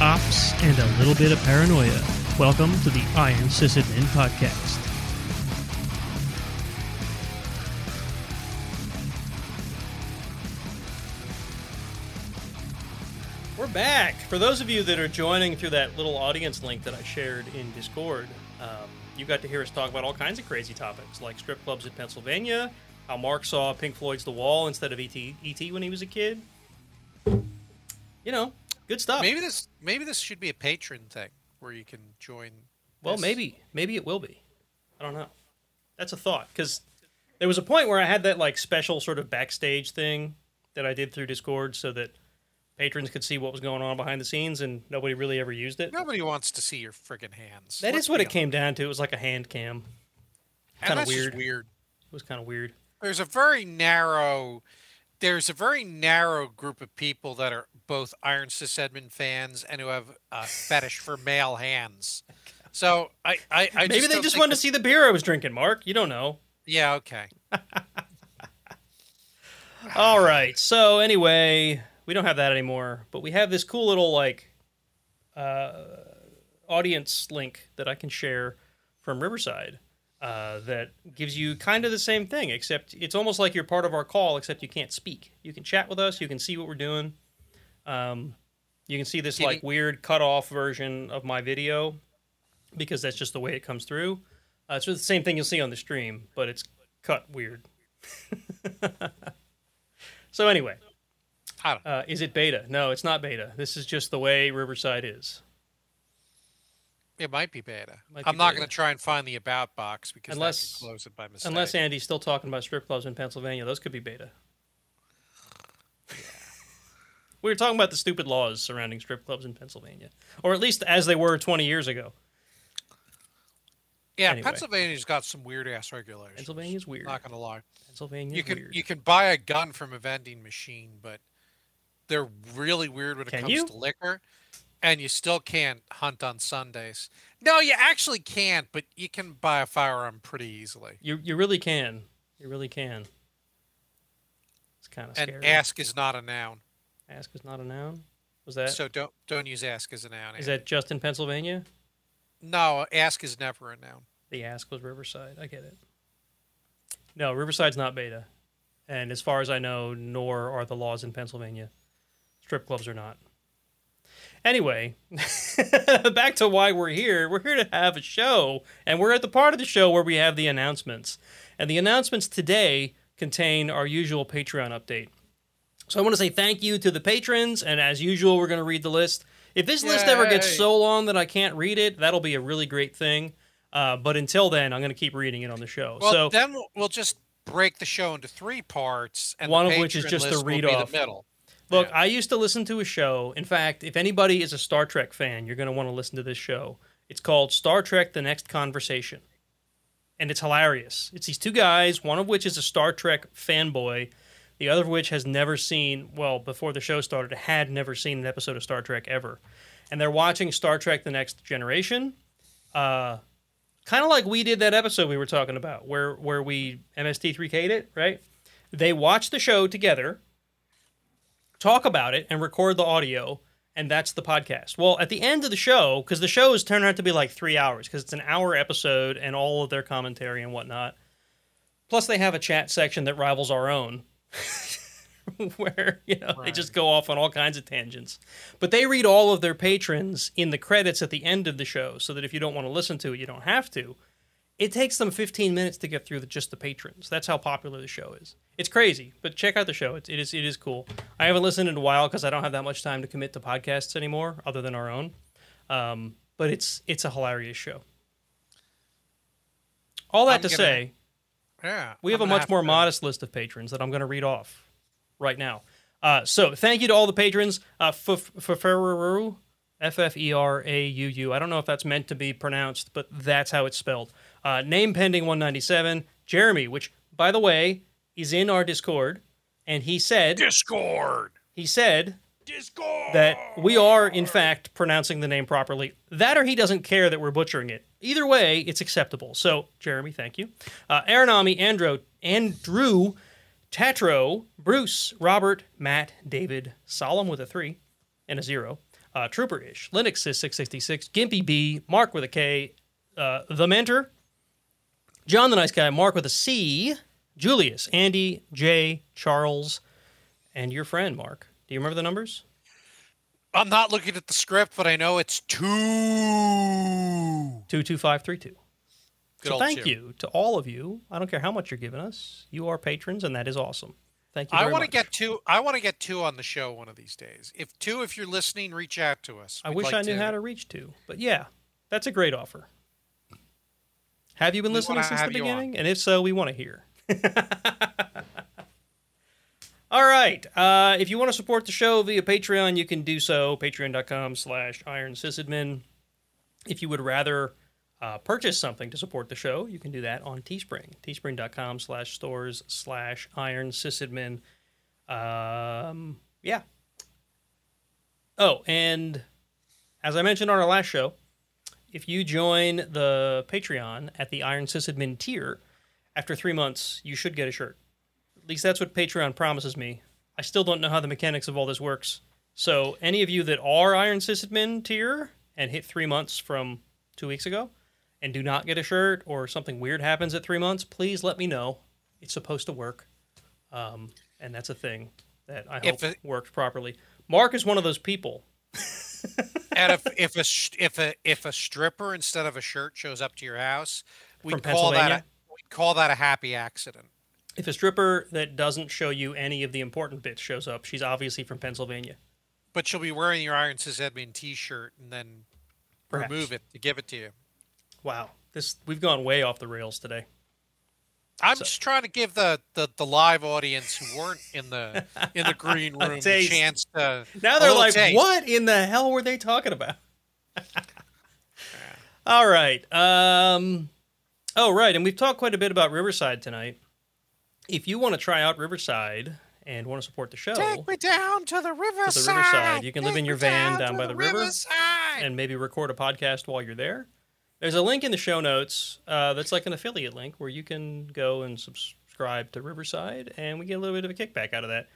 ops, and a little bit of paranoia. Welcome to the Iron Sysadmin Podcast. We're back. For those of you that are joining through that little audience link that I shared in Discord, you got to hear us talk about all kinds of crazy topics, like strip clubs in Pennsylvania, how Mark saw Pink Floyd's The Wall instead of E.T. when he was a kid. You know, good stuff. Maybe this should be a Patreon thing where you can join. Well, maybe it will be. I don't know. That's a thought, because there was a point where I had that like special sort of backstage thing that I did through Discord so that patrons could see what was going on behind the scenes, and nobody really ever used it. Nobody wants to see your friggin' hands. That is what it came down to. It was like a hand cam. Kind of weird. It was kind of weird. There's a very narrow group of people that are both Iron Sysadmin fans and who have a fetish for male hands. So I maybe they just wanted to see the beer I was drinking, Mark. You don't know. Yeah. Okay. All right. So anyway, we don't have that anymore, but we have this cool little like audience link that I can share from Riverside that gives you kind of the same thing, except it's almost like you're part of our call, except you can't speak. You can chat with us. You can see what we're doing. You can see this like weird cut-off version of my video because that's just the way it comes through. It's the same thing you'll see on the stream, but it's cut weird. So anyway. Is it beta? No, it's not beta. This is just the way Riverside is. It might be beta. I'm not going to try and find the about box because unless I could close it by mistake. Unless Andy's still talking about strip clubs in Pennsylvania, those could be beta. Yeah. We were talking about the stupid laws surrounding strip clubs in Pennsylvania, or at least as they were 20 years ago. Yeah, anyway. Pennsylvania's got some weird ass regulations. Pennsylvania's weird. Not going to lie. You can buy a gun from a vending machine, but they're really weird when it comes to liquor, and you still can't hunt on Sundays. No, you actually can't, but you can buy a firearm pretty easily. You really can. You really can. It's kind of scary. And ask is not a noun. Ask is not a noun? Was that? So don't use ask as a noun. Is that just in Pennsylvania? No, ask is never a noun. The ask was Riverside. I get it. No, Riverside's not beta. And as far as I know, nor are the laws in Pennsylvania. Strip clubs or not. Anyway, back to why we're here. We're here to have a show, and we're at the part of the show where we have the announcements. And the announcements today contain our usual Patreon update. So I want to say thank you to the patrons, and as usual, we're going to read the list. If this list ever gets so long that I can't read it, that'll be a really great thing. But until then, I'm going to keep reading it on the show. Well, so then we'll just break the show into three parts, and one of which is just the read-off. Look, I used to listen to a show. In fact, if anybody is a Star Trek fan, you're going to want to listen to this show. It's called Star Trek: The Next Conversation. And it's hilarious. It's these two guys, one of which is a Star Trek fanboy, the other of which has never seen, well, before the show started, had never seen an episode of Star Trek ever. And they're watching Star Trek: The Next Generation. Kind of like we did that episode we were talking about, where we MST3K'd it, right? They watch the show together, talk about it, and record the audio, and that's the podcast. Well, at the end of the show, because the show is turned out to be like 3 hours, because it's an hour episode and all of their commentary and whatnot, plus they have a chat section that rivals our own, where they just go off on all kinds of tangents. But they read all of their patrons in the credits at the end of the show, so that if you don't want to listen to it, you don't have to. It takes them 15 minutes to get through just the patrons. That's how popular the show is. It's crazy, but check out the show. It is cool. I haven't listened in a while because I don't have that much time to commit to podcasts anymore, other than our own. But it's a hilarious show. All that to say, we have a much more modest list of patrons that I'm going to read off right now. So thank you to all the patrons. F-F-E-R-A-U-U. I don't know if that's meant to be pronounced, but that's how it's spelled. Name pending 197, Jeremy, which, by the way, is in our Discord, and he said... Discord! He said... Discord! That we are, in fact, pronouncing the name properly. That or he doesn't care that we're butchering it. Either way, it's acceptable. So, Jeremy, thank you. Aranami, Andrew, Tatro, Bruce, Robert, Matt, David, Solemn with a 3 and a 0. Trooper-ish, Linux Sys666, Gimpy B, Mark with a K, The Mentor, John the Nice Guy, Mark with a C, Julius, Andy, Jay, Charles, and your friend, Mark. Do you remember the numbers? I'm not looking at the script, but I know it's 22532. So thank you to all of you. I don't care how much you're giving us. You are patrons, and that is awesome. Thank you very much. I want to get two on the show one of these days. If you're listening, reach out to us. I wish I knew how to reach two. But yeah, that's a great offer. Have you been listening since the beginning? And if so, we want to hear. All right. If you want to support the show via Patreon, you can do so. Patreon.com/IronSysAdmin. If you would rather purchase something to support the show, you can do that on Teespring. Teespring.com/stores/IronSysAdmin. Yeah. Oh, and as I mentioned on our last show, if you join the Patreon at the Iron Sysadmin tier, after 3 months, you should get a shirt. At least that's what Patreon promises me. I still don't know how the mechanics of all this works. So any of you that are Iron Sysadmin tier and hit 3 months from 2 weeks ago, and do not get a shirt, or something weird happens at 3 months, please let me know. It's supposed to work. And that's a thing that I hope works properly. Mark is one of those people. And if a stripper instead of a shirt shows up to your house, we'd call that a happy accident. If a stripper that doesn't show you any of the important bits shows up, she's obviously from Pennsylvania. But she'll be wearing your Iron Sysadmin t-shirt and then perhaps remove it to give it to you. Wow. We've gone way off the rails today. I'm just trying to give the live audience who weren't in the green room the chance to. Now they're like, taste. What in the hell were they talking about? All right. Oh, right. And we've talked quite a bit about Riverside tonight. If you want to try out Riverside and want to support the show, take me down to the Riverside. You can live in your van down by the river and maybe record a podcast while you're there. There's a link in the show notes that's like an affiliate link where you can go and subscribe to Riverside, and we get a little bit of a kickback out of that.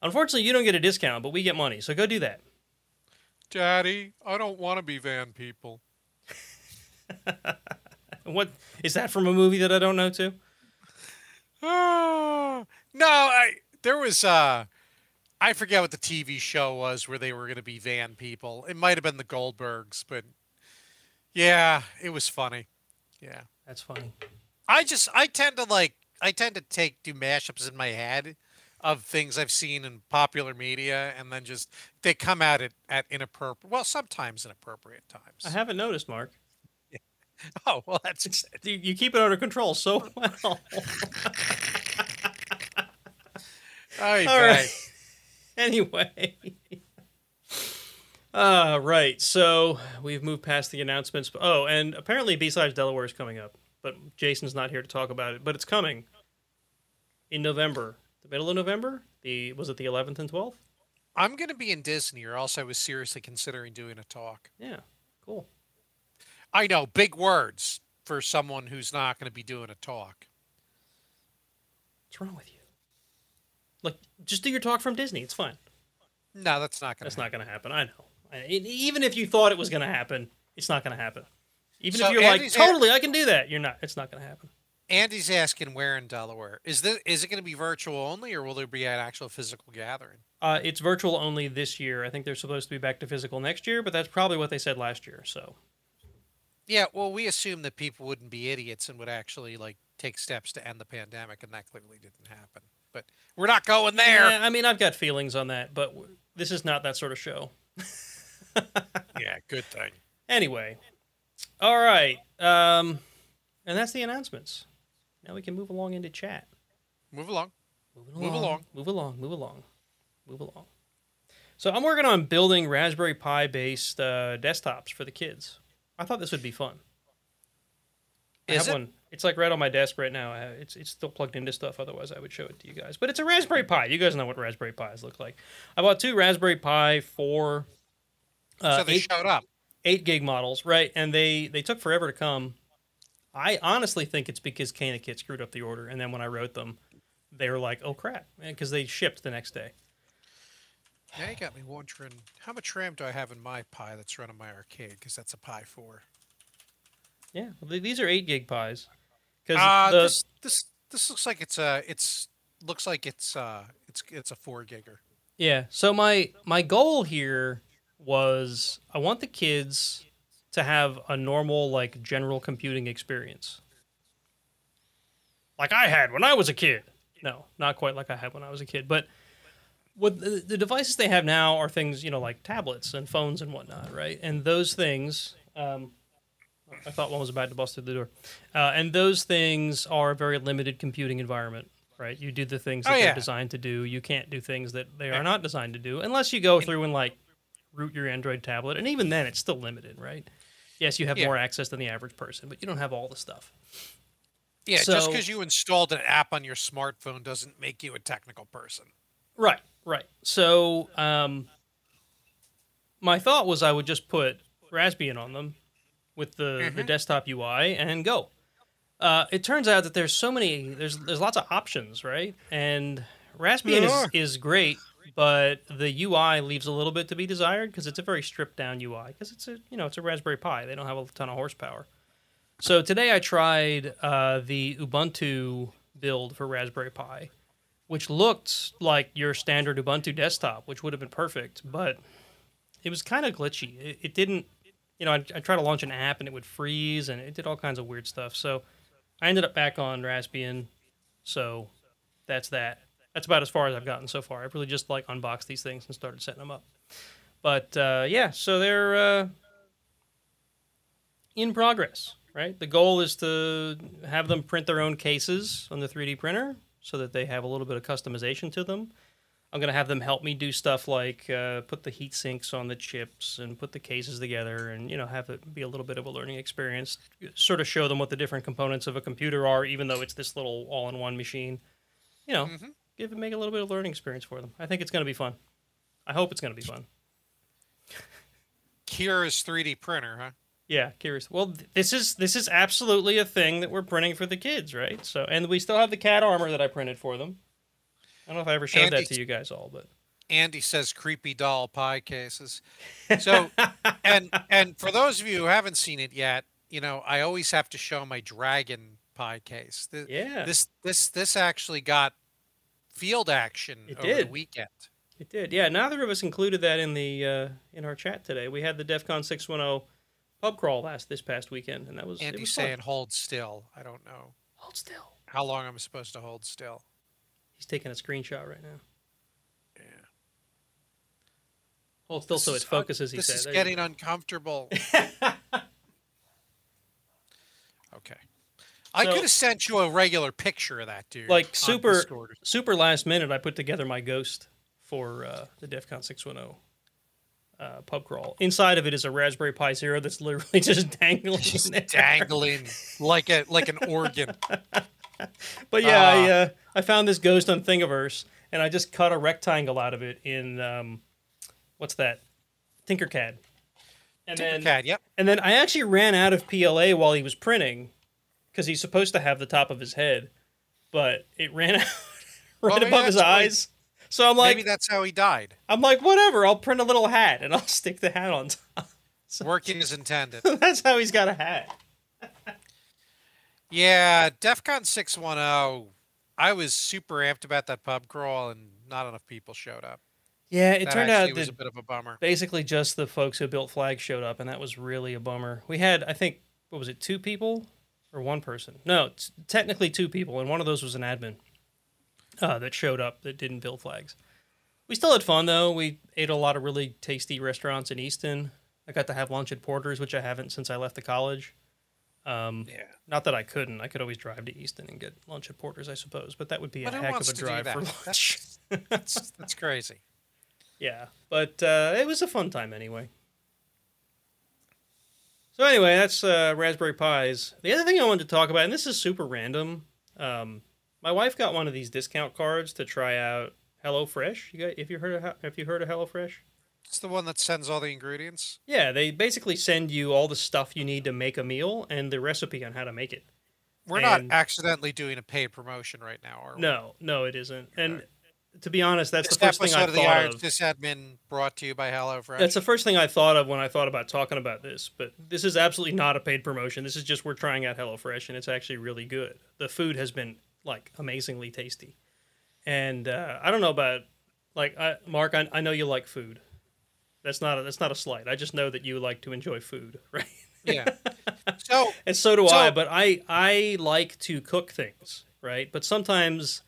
Unfortunately, you don't get a discount, but we get money, so go do that. Daddy, I don't want to be van people. What is that from a movie that I don't know too? Oh, no, I forget what the TV show was where they were going to be van people. It might have been the Goldbergs, but... yeah, it was funny. Yeah, that's funny. I tend to do mashups in my head of things I've seen in popular media, and then just they come out at inappropriate, well, sometimes inappropriate times. I haven't noticed, Mark. Yeah. Oh, well, that's you keep it under control so well. All right. Anyway. Right. So we've moved past the announcements. Oh, and apparently B-Sides Delaware is coming up, but Jason's not here to talk about it, but it's coming in November, the middle of November. Was it the 11th and 12th? I'm going to be in Disney, or else I was seriously considering doing a talk. Yeah. Cool. I know, big words for someone who's not going to be doing a talk. What's wrong with you? Like, just do your talk from Disney. It's fine. No, that's not going to happen. I know. Even if you thought it was going to happen, it's not going to happen. Even so if you're Andy's like, totally, I can do that. You're not. It's not going to happen. Andy's asking where in Delaware. Is it going to be virtual only, or will there be an actual physical gathering? It's virtual only this year. I think they're supposed to be back to physical next year, but that's probably what they said last year. So, yeah. Well, we assumed that people wouldn't be idiots and would actually like take steps to end the pandemic, and that clearly didn't happen. But we're not going there. Yeah, I mean, I've got feelings on that, but this is not that sort of show. Yeah, good thing. Anyway, all right, and that's the announcements. Now we can move along into chat. Move along. So I'm working on building Raspberry Pi based desktops for the kids. I thought this would be fun. I have one. It's like right on my desk right now. It's still plugged into stuff. Otherwise, I would show it to you guys. But it's a Raspberry Pi. You guys know what Raspberry Pis look like. I bought two Raspberry Pi 4. So they showed up. 8 gig models, right? And they took forever to come. I honestly think it's because Kana Kit screwed up the order, and then when I wrote them, they were like, "Oh crap," because they shipped the next day. Now you got me wondering, how much RAM do I have in my Pi that's running my arcade? Because that's a Pi 4. Yeah, well, these are 8 gig Pis. This looks like it's a 4 gigger. Yeah. So my goal here was I want the kids to have a normal like general computing experience, like I had when I was a kid. No, not quite like I had when I was a kid, but what the devices they have now are things, you know, like tablets and phones and whatnot, right? And those things, I thought one was about to bust through the door. And those things are a very limited computing environment, right? You do the things that they're designed to do. You can't do things that they are not designed to do, unless you go through and, like, root your Android tablet. And even then, it's still limited, right? Yes, you have more access than the average person, but you don't have all the stuff. Yeah, so, just because you installed an app on your smartphone doesn't make you a technical person. Right, right. So my thought was I would just put Raspbian on them with the desktop UI and go. It turns out that there's lots of options, right? And Raspbian is great, but the UI leaves a little bit to be desired because it's a very stripped down UI because it's a Raspberry Pi. They don't have a ton of horsepower. So today I tried the Ubuntu build for Raspberry Pi, which looked like your standard Ubuntu desktop, which would have been perfect, but it was kind of glitchy. It didn't. You know, I tried to launch an app, and it would freeze, and it did all kinds of weird stuff. So I ended up back on Raspbian, so that's that. That's about as far as I've gotten so far. I've really just, like, unboxed these things and started setting them up. But, yeah, so they're in progress, right? The goal is to have them print their own cases on the 3D printer so that they have a little bit of customization to them. I'm going to have them help me do stuff like put the heat sinks on the chips and put the cases together and, you know, have it be a little bit of a learning experience, sort of show them what the different components of a computer are, even though it's this little all-in-one machine, you know, make a little bit of learning experience for them. I think it's going to be fun. I hope it's going to be fun. Kira's 3D printer, huh? Yeah, Kira's. Well, this is absolutely a thing that we're printing for the kids, right? So, and we still have the cat armor that I printed for them. I don't know if I ever showed that to you guys all, but Andy says creepy doll pie cases. So, and for those of you who haven't seen it yet, you know, I always have to show my dragon pie case. This actually got field action over the weekend. It did. Yeah. Neither of us included that in the, in our chat today. We had the DEF CON 610 pub crawl this past weekend. And that was, Andy saying, hold still. I don't know. Hold still. How long I'm supposed to hold still. He's taking a screenshot right now. Yeah. Hold still so it focuses, he said. This is getting uncomfortable. Okay. I could have sent you a regular picture of that, dude. Like super last minute, I put together my ghost for the DEF CON 610 pub crawl. Inside of it is a Raspberry Pi Zero that's literally just dangling. Just dangling like an organ. But yeah, I found this ghost on Thingiverse, and I just cut a rectangle out of it in what's that? Tinkercad. And then I actually ran out of PLA while he was printing, because he's supposed to have the top of his head, but it ran out above his eyes. So I'm like, maybe that's how he died. I'm like, whatever. I'll print a little hat, and I'll stick the hat on top. So, working is intended. That's how he's got a hat. Yeah, DEF CON 610, I was super amped about that pub crawl, and not enough people showed up. Yeah, it turned out that was a bit of a bummer. Basically just the folks who built flags showed up, and that was really a bummer. We had, I think, what was it, 2 people or 1 person? No, technically 2 people, and one of those was an admin that showed up that didn't build flags. We still had fun, though. We ate a lot of really tasty restaurants in Easton. I got to have lunch at Porter's, which I haven't since I left the college. Not that I couldn't. I could always drive to Easton and get lunch at Porter's, I suppose. But that would be a heck of a drive for lunch. That's crazy. Yeah, but it was a fun time anyway. So anyway, that's Raspberry Pis. The other thing I wanted to talk about, and this is super random. My wife got one of these discount cards to try out HelloFresh. Have you heard of HelloFresh? It's the one that sends all the ingredients? Yeah, they basically send you all the stuff you need to make a meal and the recipe on how to make it. We're not accidentally doing a paid promotion right now, are we? No, it isn't. And to be honest, that's the first thing I thought of. This episode of the Iron Sysadmin brought to you by HelloFresh. That's the first thing I thought of when I thought about talking about this. But this is absolutely not a paid promotion. This is just we're trying out HelloFresh, and it's actually really good. The food has been, like, amazingly tasty. And I don't know about, like, Mark, I know you like food. That's not a slight. I just know that you like to enjoy food, right? Yeah. So and so do I, but I like to cook things, right? But sometimes,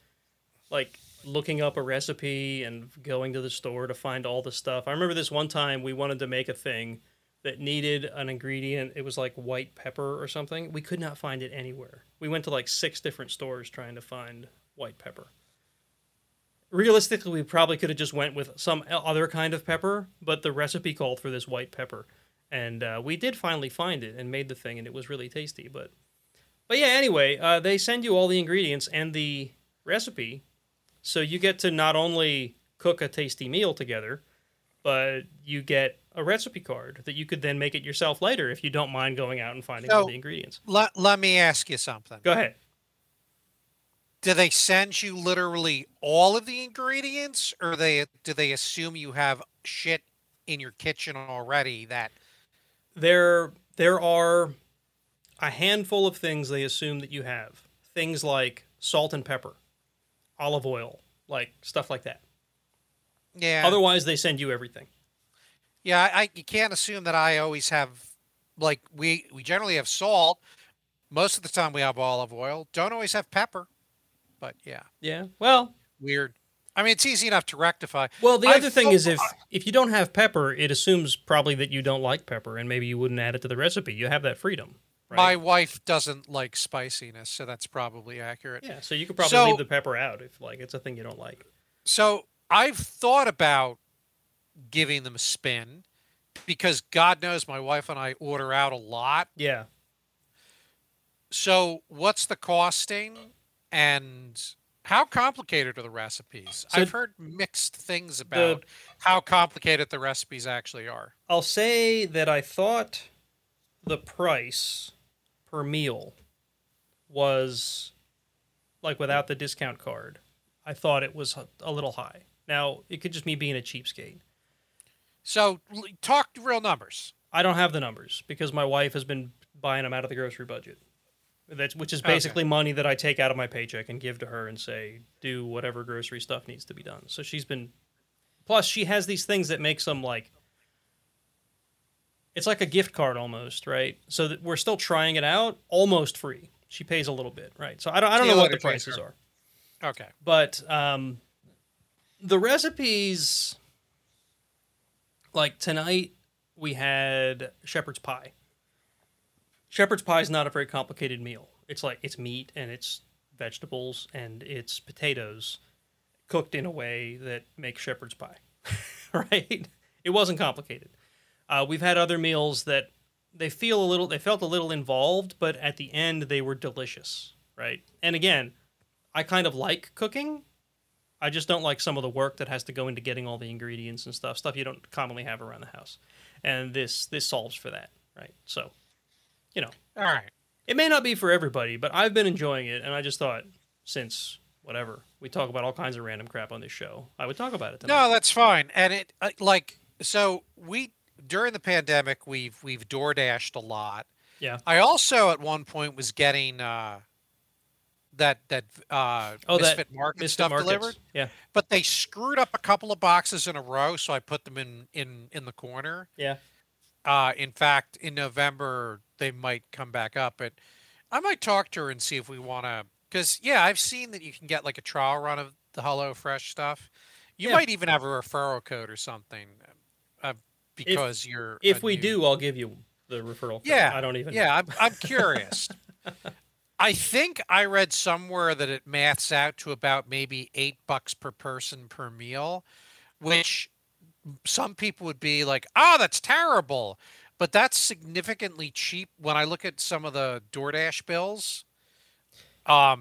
like, looking up a recipe and going to the store to find all the stuff. I remember this one time we wanted to make a thing that needed an ingredient. It was like white pepper or something. We could not find it anywhere. We went to like 6 different stores trying to find white pepper. Realistically, we probably could have just went with some other kind of pepper, but the recipe called for this white pepper. And we did finally find it and made the thing, and it was really tasty. But yeah, anyway, they send you all the ingredients and the recipe, so you get to not only cook a tasty meal together, but you get a recipe card that you could then make it yourself later if you don't mind going out and finding all the ingredients. Let me ask you something. Go ahead. Do they send you literally all of the ingredients, or do they assume you have shit in your kitchen already that... There are a handful of things they assume that you have. Things like salt and pepper, olive oil, like stuff like that. Yeah. Otherwise, they send you everything. Yeah, you can't assume that I always have... Like, we generally have salt. Most of the time, we have olive oil. Don't always have pepper, but yeah. Yeah, well... Weird. I mean, it's easy enough to rectify. Well, the other thing is if you don't have pepper, it assumes probably that you don't like pepper, and maybe you wouldn't add it to the recipe. You have that freedom, right? My wife doesn't like spiciness, so that's probably accurate. Yeah, so you could probably leave the pepper out if, like, it's a thing you don't like. So I've thought about giving them a spin because God knows my wife and I order out a lot. Yeah. So what's the costing and how complicated are the recipes? So I've heard mixed things about how complicated the recipes actually are. I'll say that I thought the price per meal was, like, without the discount card, I thought it was a little high. Now, it could just be me being a cheapskate. So talk real numbers. I don't have the numbers because my wife has been buying them out of the grocery budget. Which is basically money that I take out of my paycheck and give to her and say, do whatever grocery stuff needs to be done. So she's been... Plus, she has these things that makes them like... It's like a gift card almost, right? So that we're still trying it out, almost free. She pays a little bit, right? So I don't know what the prices are. Okay. But the recipes... Like tonight, we had shepherd's pie. Shepherd's pie is not a very complicated meal. It's like, it's meat and it's vegetables and it's potatoes cooked in a way that makes shepherd's pie, right? It wasn't complicated. We've had other meals that they felt a little involved, but at the end they were delicious, right? And again, I kind of like cooking. I just don't like some of the work that has to go into getting all the ingredients and stuff you don't commonly have around the house. And this solves for that, right? So... You know, all right. It may not be for everybody, but I've been enjoying it, and I just thought, since whatever we talk about all kinds of random crap on this show, I would talk about it tonight. No, that's fine. And it like so we during the pandemic we've DoorDashed a lot. Yeah. I also at one point was getting Misfit Market stuff delivered. Yeah. But they screwed up a couple of boxes in a row, so I put them in the corner. Yeah. In fact, in November, they might come back up, but I might talk to her and see if we want to, because yeah, I've seen that you can get like a trial run of the HelloFresh stuff. You might even have a referral code or something because I'll give you the referral code. Yeah. I don't even know. I'm curious. I think I read somewhere that it maths out to about maybe $8 per person per meal, which... Some people would be like, oh, that's terrible. But that's significantly cheap. When I look at some of the DoorDash bills, we're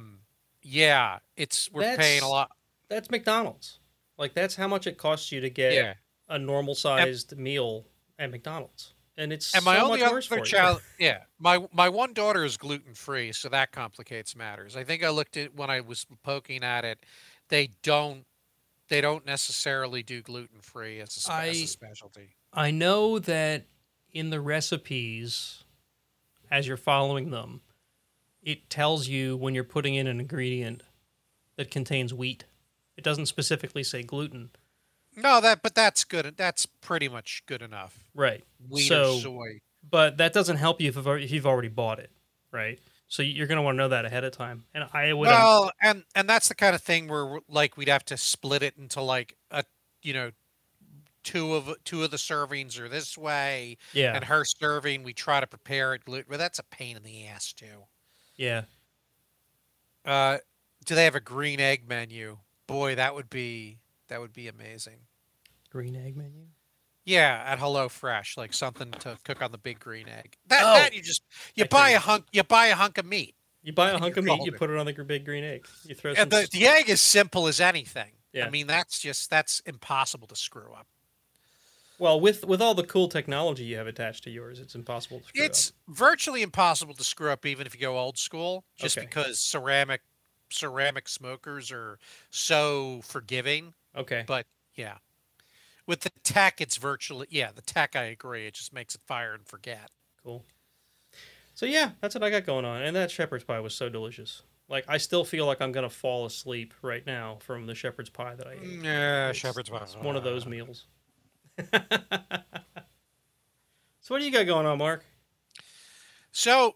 paying a lot. That's McDonald's. Like, that's how much it costs you to get a normal-sized meal at McDonald's. And it's and my so only much other worse for child, you. Yeah. My one daughter is gluten-free, so that complicates matters. I think I looked at, when I was poking at it, they don't they don't necessarily do gluten-free as a specialty. I know that in the recipes, as you're following them, it tells you when you're putting in an ingredient that contains wheat. It doesn't specifically say gluten. No, but that's good. That's pretty much good enough. Right. Wheat or soy. But that doesn't help you if you've already bought it, right? So you're going to want to know that ahead of time. And I would and that's the kind of thing where like we'd have to split it into like a two of the servings are this way, yeah, and her serving we try to prepare it gluten. Well, that's a pain in the ass too. Yeah. Do they have a green egg menu? Boy, that would be amazing. Green egg menu? Yeah, at HelloFresh, like something to cook on the big green egg. You buy a hunk of meat. You buy a hunk of meat, you put it on the big green egg. You throw some the egg is simple as anything. Yeah. I mean, that's impossible to screw up. Well, with all the cool technology you have attached to yours, it's impossible to screw up. It's virtually impossible to screw up even if you go old school, just because ceramic smokers are so forgiving. Okay. But yeah. With the tech, it's virtually... Yeah, the tech, I agree. It just makes it fire and forget. Cool. So, yeah, that's what I got going on. And that shepherd's pie was so delicious. Like, I still feel like I'm going to fall asleep right now from the shepherd's pie that I ate. Yeah, shepherd's pie. It's one of those meals. So what do you got going on, Mark? So,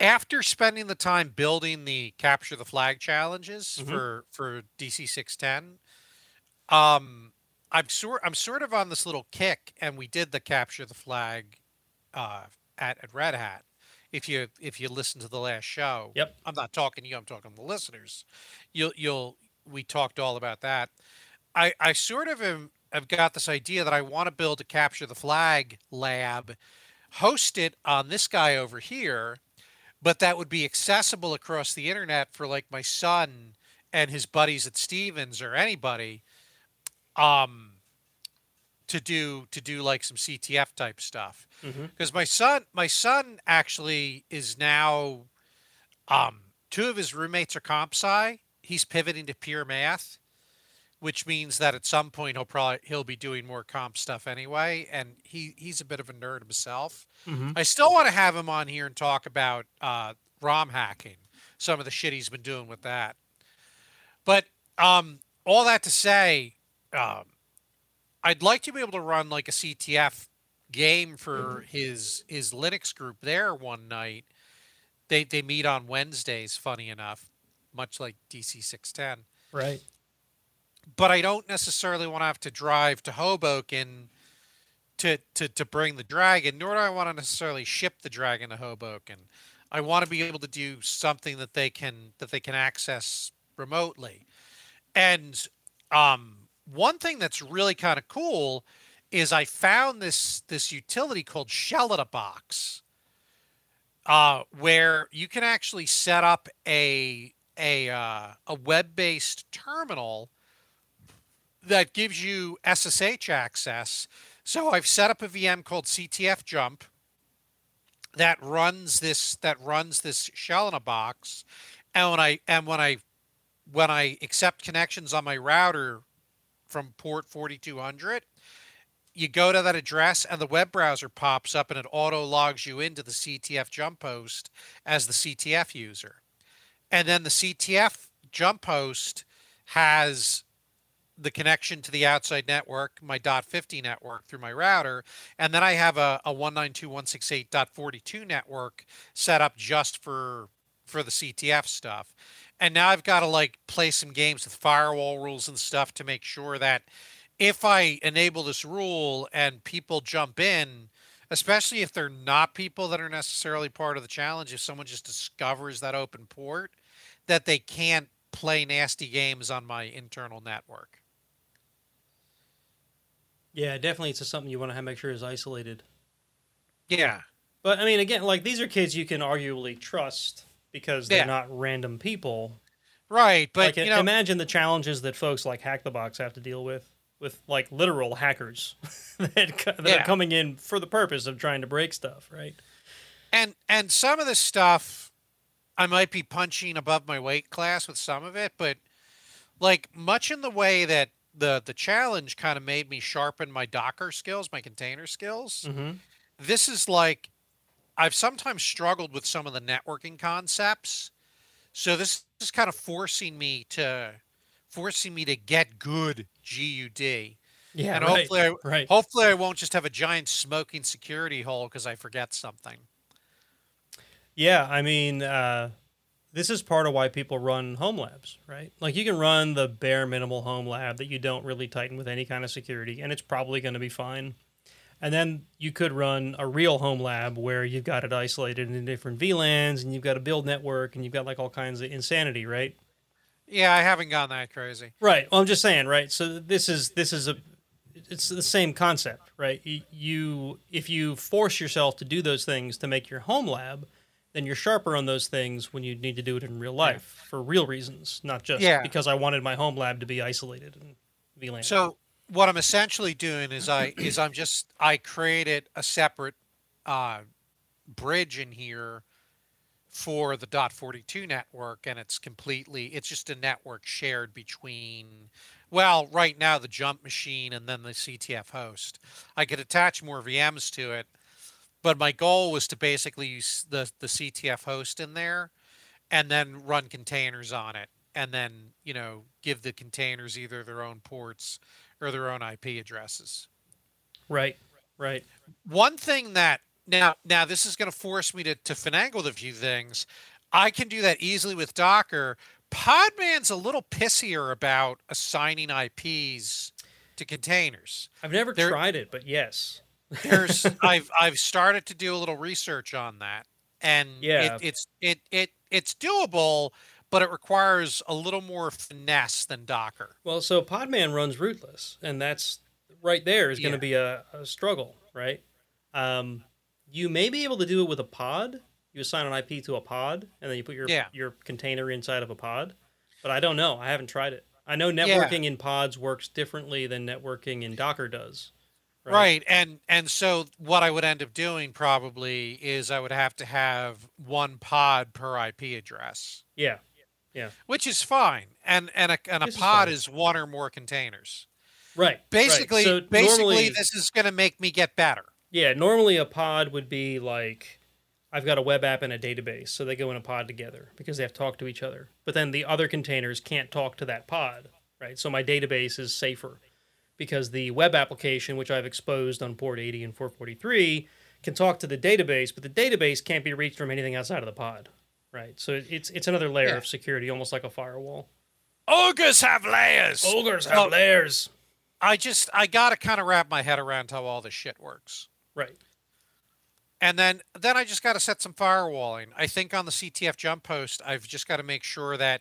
after spending the time building the Capture the Flag challenges for DC610, I'm sort of on this little kick, and we did the Capture the Flag at Red Hat. If you listen to the last show, yep. I'm not talking to you, I'm talking to the listeners. We talked all about that. I sort of have got this idea that I want to build a Capture the Flag lab, host it on this guy over here, but that would be accessible across the internet for like my son and his buddies at Stevens or anybody. To do like some CTF type stuff. Because my son actually is now, two of his roommates are comp sci. He's pivoting to pure math, which means that at some point he'll be doing more comp stuff anyway. And he's a bit of a nerd himself. I still want to have him on here and talk about, ROM hacking, some of the shit he's been doing with that. But, all that to say, I'd like to be able to run like a CTF game for his Linux group there one night. They meet on Wednesdays, funny enough, much like DC610. Right. But I don't necessarily want to have to drive to Hoboken to bring the Dragon, nor do I want to necessarily ship the Dragon to Hoboken. I want to be able to do something that they can access remotely. And one thing that's really kind of cool is I found this utility called Shell in a Box, where you can actually set up a web-based terminal that gives you SSH access. So I've set up a VM called CTF Jump that runs this Shell in a Box, and when I accept connections on my router from port 4200, you go to that address and the web browser pops up and it auto logs you into the CTF jump host as the CTF user. And then the CTF jump host has the connection to the outside network, my .50 network through my router. And then I have a 192.168.42 network set up just for the CTF stuff. And now I've got to like play some games with firewall rules and stuff to make sure that if I enable this rule and people jump in, especially if they're not people that are necessarily part of the challenge, if someone just discovers that open port, that they can't play nasty games on my internal network. Yeah, definitely. It's something you want to make sure is isolated. Yeah. But I mean, again, like these are kids you can arguably trust, because they're not random people. Right, but like, imagine the challenges that folks like Hack the Box have to deal with like literal hackers that are coming in for the purpose of trying to break stuff, right? And some of the stuff I might be punching above my weight class with some of it, but like much in the way that the challenge kind of made me sharpen my Docker skills, my container skills. Mm-hmm. This is like, I've sometimes struggled with some of the networking concepts. So this is kind of forcing me to get good GUD. Yeah, and hopefully I won't just have a giant smoking security hole because I forget something. Yeah, I mean, this is part of why people run home labs, right? Like, you can run the bare minimal home lab that you don't really tighten with any kind of security, and it's probably going to be fine. And then you could run a real home lab where you've got it isolated in different VLANs, and you've got a build network, and you've got, like, all kinds of insanity, right? Yeah, I haven't gone that crazy. Right. Well, I'm just saying, right? So it's the same concept, right? If you force yourself to do those things to make your home lab, then you're sharper on those things when you need to do it in real life for real reasons, not just because I wanted my home lab to be isolated and VLAN. So what I'm essentially doing is I created a separate bridge in here for the .42 network, and it's just a network shared between, well, right now the jump machine and then the CTF host. I could attach more VMs to it, but my goal was to basically use the CTF host in there and then run containers on it, and then, you know, give the containers either their own ports or their own IP addresses. Right, right. One thing that, Now this is going to force me to finagle the few things. I can do that easily with Docker. Podman's a little pissier about assigning IPs to containers. I've never tried it, but yes. I've started to do a little research on that, and it's doable, but it requires a little more finesse than Docker. Well, so Podman runs rootless, and that's right there is going to be a struggle, right? You may be able to do it with a pod. You assign an IP to a pod, and then you put your container inside of a pod. But I don't know. I haven't tried it. I know networking in pods works differently than networking in Docker does. Right. And so what I would end up doing probably is I would have to have one pod per IP address. Yeah. Yeah. Which is fine. And a pod is one or more containers. Right. Basically, right. So basically this is going to make me get better. Yeah, normally a pod would be like, I've got a web app and a database, so they go in a pod together because they have to talk to each other. But then the other containers can't talk to that pod, right? So my database is safer because the web application, which I've exposed on port 80 and 443, can talk to the database, but the database can't be reached from anything outside of the pod, right? So it's another layer of security, almost like a firewall. Ogres have layers! Ogres have layers! I got to kind of wrap my head around how all this shit works. Right. And then I just got to set some firewalling. I think on the CTF jump host, I've just got to make sure that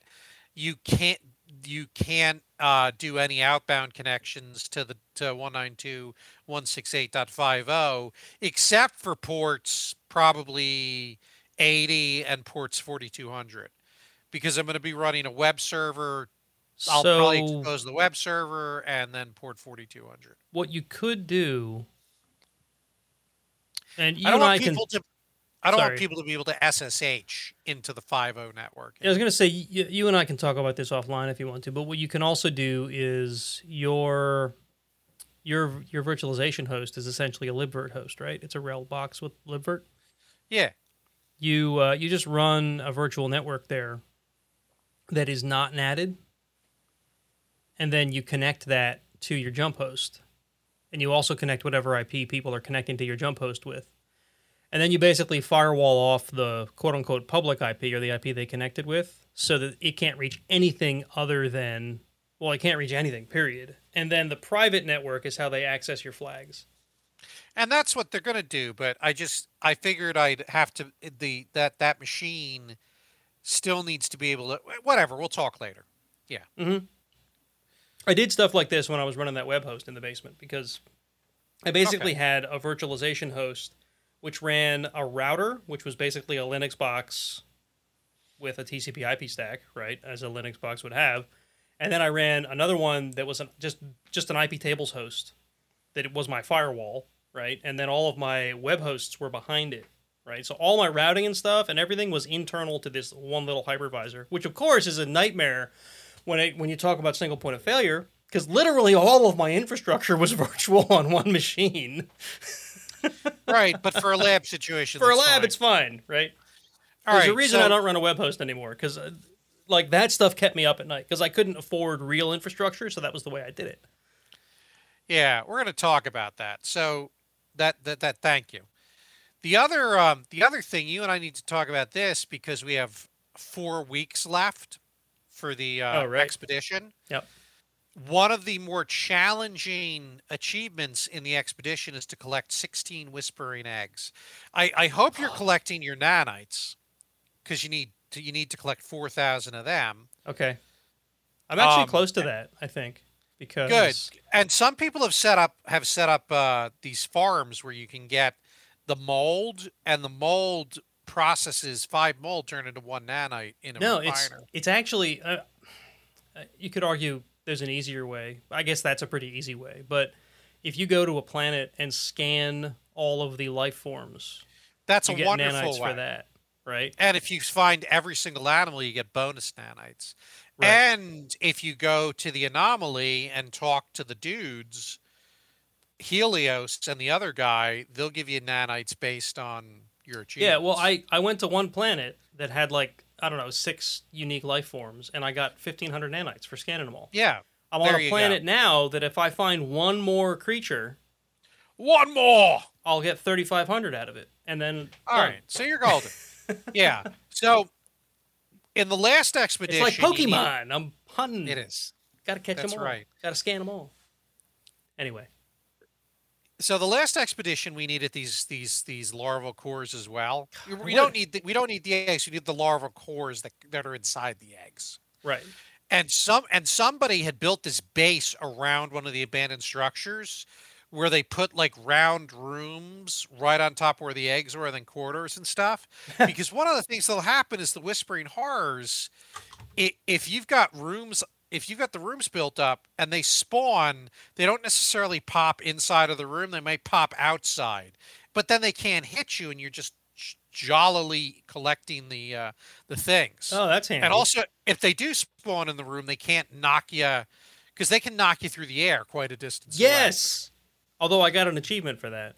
you can't do any outbound connections to 192.168.50 except for ports probably 80 and ports 4200, because I'm going to be running a web server. I'll probably expose the web server and then port 4200. What you could do. And you I don't want people to be able to SSH into the 5.0 network. I was going to say, you and I can talk about this offline if you want to, but what you can also do is your virtualization host is essentially a libvirt host, right? It's a RHEL box with libvirt. Yeah. You just run a virtual network there that is not NATed, and then you connect that to your jump host. And you also connect whatever IP people are connecting to your jump host with. And then you basically firewall off the quote-unquote public IP, or the IP they connected with, so that it can't reach anything other than, well, it can't reach anything, period. And then the private network is how they access your flags. And that's what they're going to do, but I figured I'd have to, that machine still needs to be able to, whatever, we'll talk later. Yeah. Mm-hmm. I did stuff like this when I was running that web host in the basement, because I basically had a virtualization host which ran a router, which was basically a Linux box with a TCP/IP stack, right, as a Linux box would have. And then I ran another one that was just an IP tables host that was my firewall, right? And then all of my web hosts were behind it, right? So all my routing and stuff and everything was internal to this one little hypervisor, which, of course, is a nightmare. When you talk about single point of failure, because literally all of my infrastructure was virtual on one machine. Right, but for a lab situation, for a lab, fine. It's fine, right? All There's right, a reason so... I don't run a web host anymore, because like that stuff kept me up at night because I couldn't afford real infrastructure, so that was the way I did it. Yeah, we're going to talk about that. So that thank you. The other thing you and I need to talk about this because we have 4 weeks left for the expedition. Yep. One of the more challenging achievements in the expedition is to collect 16 whispering eggs. I hope you're collecting your nanites because you need to collect 4,000 of them. Okay. I'm actually close to that, I think. Because good. And some people have set up these farms where you can get the mold, and the mold processes 5 mold turn into 1 nanite in a refiner. It's actually you could argue there's an easier way. I guess that's a pretty easy way. But if you go to a planet and scan all of the life forms, that's a wonderful way for that, right? And if you find every single animal, you get bonus nanites. Right. And if you go to the anomaly and talk to the dudes, Helios and the other guy, they'll give you nanites based on your achievements. Yeah, well, I went to one planet that had, like, I don't know, 6 unique life forms, and I got 1,500 nanites for scanning them all. Yeah. I'm on a planet now that if I find one more creature... One more! I'll get 3,500 out of it, and then... All right, so you're golden. Yeah, so... In the last expedition... It's like Pokemon. I'm hunting. It is. Got to catch them all. That's right. Got to scan them all. Anyway. So the last expedition, we needed these larval cores as well. We don't need the eggs. We need the larval cores that are inside the eggs. Right. And somebody had built this base around one of the abandoned structures where they put like round rooms right on top where the eggs were and then quarters and stuff. Because one of the things that'll happen is the Whispering Horrors, if you've got the rooms built up and they spawn, they don't necessarily pop inside of the room. They might pop outside, but then they can't hit you and you're just jollily collecting the things. Oh, that's handy. And also if they do spawn in the room, they can't knock you because they can knock you through the air quite a distance. Yes. Away. Although I got an achievement for that.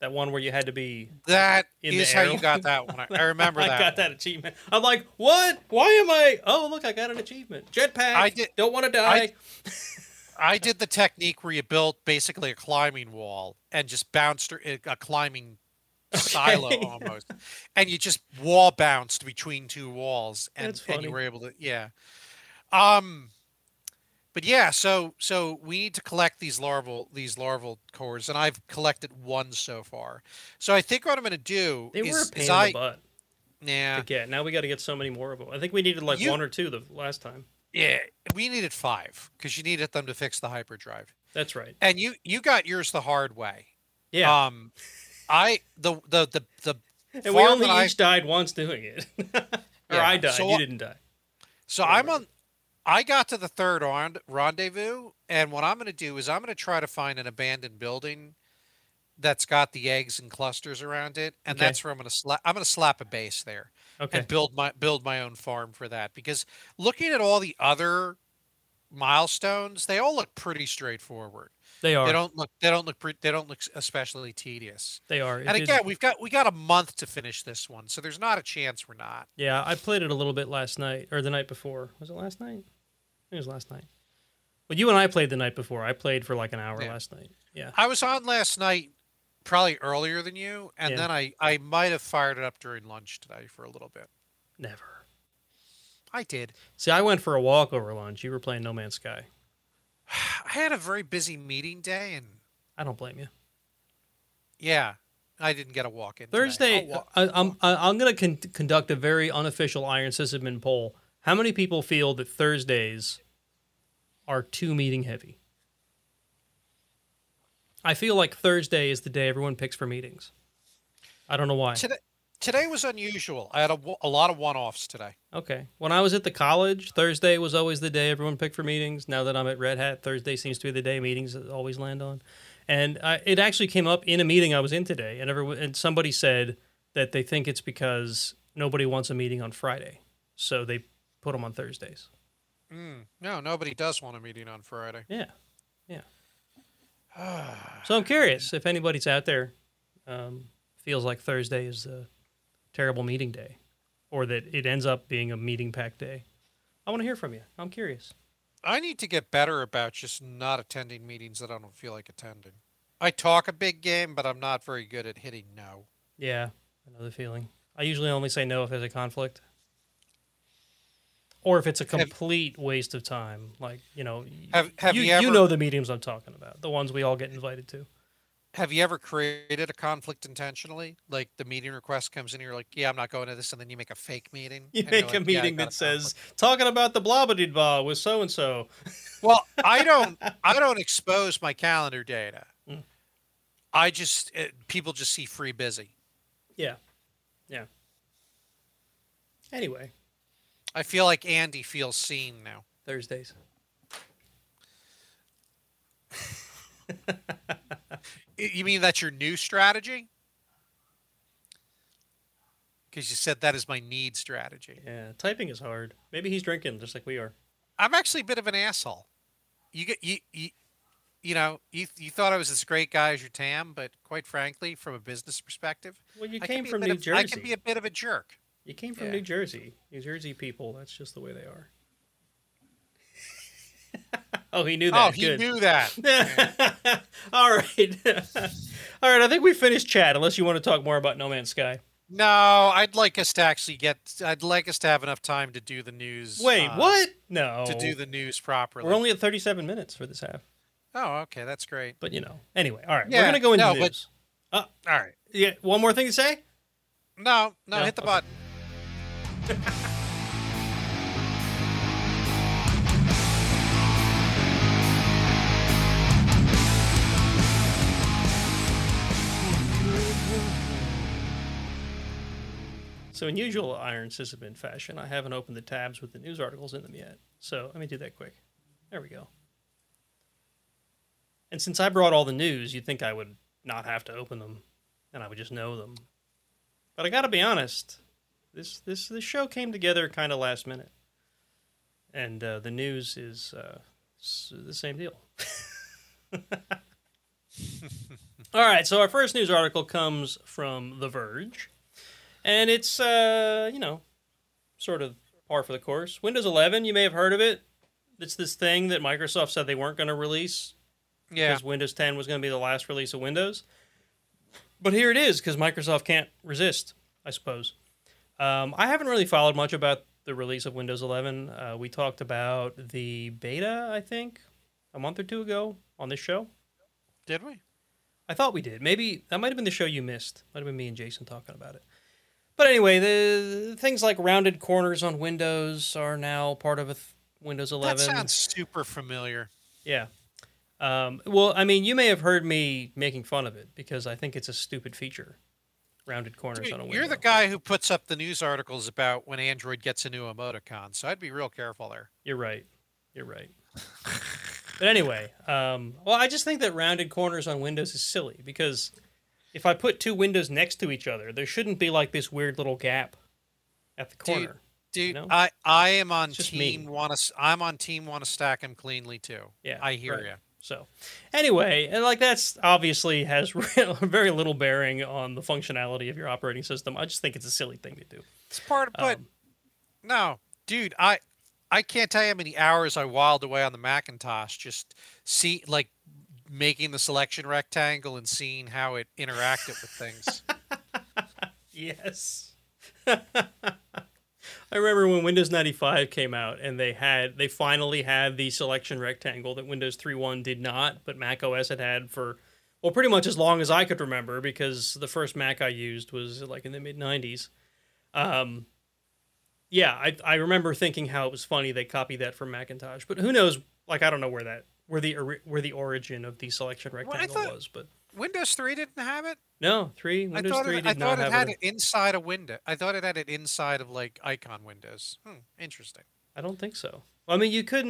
That one where you had to be in the air. How you got that one. I remember that. I got that achievement. I'm like, what? Why am I? Oh, look, I got an achievement. Jetpack. Don't want to die. I did the technique where you built basically a climbing wall and just bounced a climbing silo almost. And you just wall bounced between 2 walls. And, that's funny. And you were able to, yeah. But yeah, so we need to collect these larval cores, and I've collected 1 so far. So I think what I'm going to do is a pain in the butt. Yeah. Yeah. Now we got to get so many more of them. I think we needed like 1 or 2 the last time. Yeah, we needed 5 because you needed them to fix the hyperdrive. That's right. And you got yours the hard way. Yeah. And we only each died once doing it. Or I died. So, you didn't die. So I got to the 3rd rendezvous, and what I'm going to do is I'm going to try to find an abandoned building that's got the eggs and clusters around it, and that's where I'm going to slap a base there and build my own farm for that. Because looking at all the other milestones, they all look pretty straightforward. They are. They don't look especially tedious. They are. And again, we got a month to finish this one, so there's not a chance we're not. Yeah, I played it a little bit last night or the night before. Was it last night? It was last night. Well, you and I played the night before. I played for like an hour last night. Yeah. I was on last night probably earlier than you, and then I might have fired it up during lunch today for a little bit. Never. I did. See, I went for a walk over lunch. You were playing No Man's Sky. I had a very busy meeting day, and I don't blame you. Yeah, I didn't get a walk in Thursday. I'm going to conduct a very unofficial Iron Sysadmin poll. How many people feel that Thursdays are too meeting heavy? I feel like Thursday is the day everyone picks for meetings. I don't know why. Today was unusual. I had a lot of one-offs today. Okay. When I was at the college, Thursday was always the day everyone picked for meetings. Now that I'm at Red Hat, Thursday seems to be the day meetings always land on. And it actually came up in a meeting I was in today, and somebody said that they think it's because nobody wants a meeting on Friday, so they put them on Thursdays. No, nobody does want a meeting on Friday. Yeah. So I'm curious if anybody's out there feels like Thursday is a terrible meeting day or that it ends up being a meeting-packed day. I want to hear from you. I'm curious. I need to get better about just not attending meetings that I don't feel like attending. I talk a big game, but I'm not very good at hitting no. Yeah, another feeling. I usually only say no if there's a conflict. Or if it's a complete waste of time, like, you know, you know the meetings I'm talking about, the ones we all get invited to. Have you ever created a conflict intentionally? Like the meeting request comes in, and you're like, yeah, I'm not going to this, and then you make a fake meeting. You make a meeting that says, talking about the blah-ba-dee-blah with so-and-so. Well, I don't expose my calendar data. I just, people just see free busy. Yeah. Anyway. I feel like Andy feels seen now. Thursdays. You mean that's your new strategy? Because you said that is my need strategy. Yeah, typing is hard. Maybe he's drinking just like we are. I'm actually a bit of an asshole. You thought I was this great guy as your TAM, but quite frankly, from a business perspective, well, you came from New Jersey. I can be a bit of a jerk. You came from New Jersey. New Jersey people, that's just the way they are. Oh, he knew that. Oh, he knew that. All right. All right, I think we finished chat, unless you want to talk more about No Man's Sky. No, I'd like us to have enough time to do the news. Wait, what? No. To do the news properly. We're only at 37 minutes for this half. Oh, okay, that's great. But, you know, anyway, all right. Yeah, we're going to go into news. But, all right. Yeah, one more thing to say? No, hit the button. So in usual Iron Sysadmin fashion, I haven't opened the tabs with the news articles in them yet. So let me do that quick. There we go. And since I brought all the news, you'd think I would not have to open them and I would just know them. But I got to be honest, this show came together kind of last minute, and the news is the same deal. All right, so our first news article comes from The Verge, and it's sort of par for the course. Windows 11, you may have heard of it. It's this thing that Microsoft said they weren't going to release because Windows 10 was going to be the last release of Windows. But here it is, because Microsoft can't resist, I suppose. I haven't really followed much about the release of Windows 11. We talked about the beta, I think, a month or two ago on this show. Did we? I thought we did. Maybe that might have been the show you missed. Might have been me and Jason talking about it. But anyway, the things like rounded corners on Windows are now part of Windows 11. That sounds super familiar. Yeah. Well, I mean, you may have heard me making fun of it because I think it's a stupid feature. Rounded corners on a window. You're the guy who puts up the news articles about when Android gets a new emoticon, so I'd be real careful there. You're right. But anyway, well, I just think that rounded corners on Windows is silly because if I put two windows next to each other, there shouldn't be like this weird little gap at the corner. Dude, you know? I am on team want to stack them cleanly too. Yeah, I hear you. So anyway, and like that's obviously has very little bearing on the functionality of your operating system. I just think it's a silly thing to do. It's part of, but no, dude, I can't tell you how many hours I whiled away on the Macintosh just making the selection rectangle and seeing how it interacted with things. Yes. I remember when Windows 95 came out and they finally had the selection rectangle that Windows 3.1 did not, but Mac OS had for, well, pretty much as long as I could remember because the first Mac I used was like in the mid-90s. I remember thinking how it was funny they copied that from Macintosh, but who knows? Like, I don't know where the origin of the selection rectangle was, but Windows 3 didn't have it? No, Windows 3 did not have it inside a window. I thought it had it inside of, like, icon windows. Interesting. I don't think so. Well, I mean, you could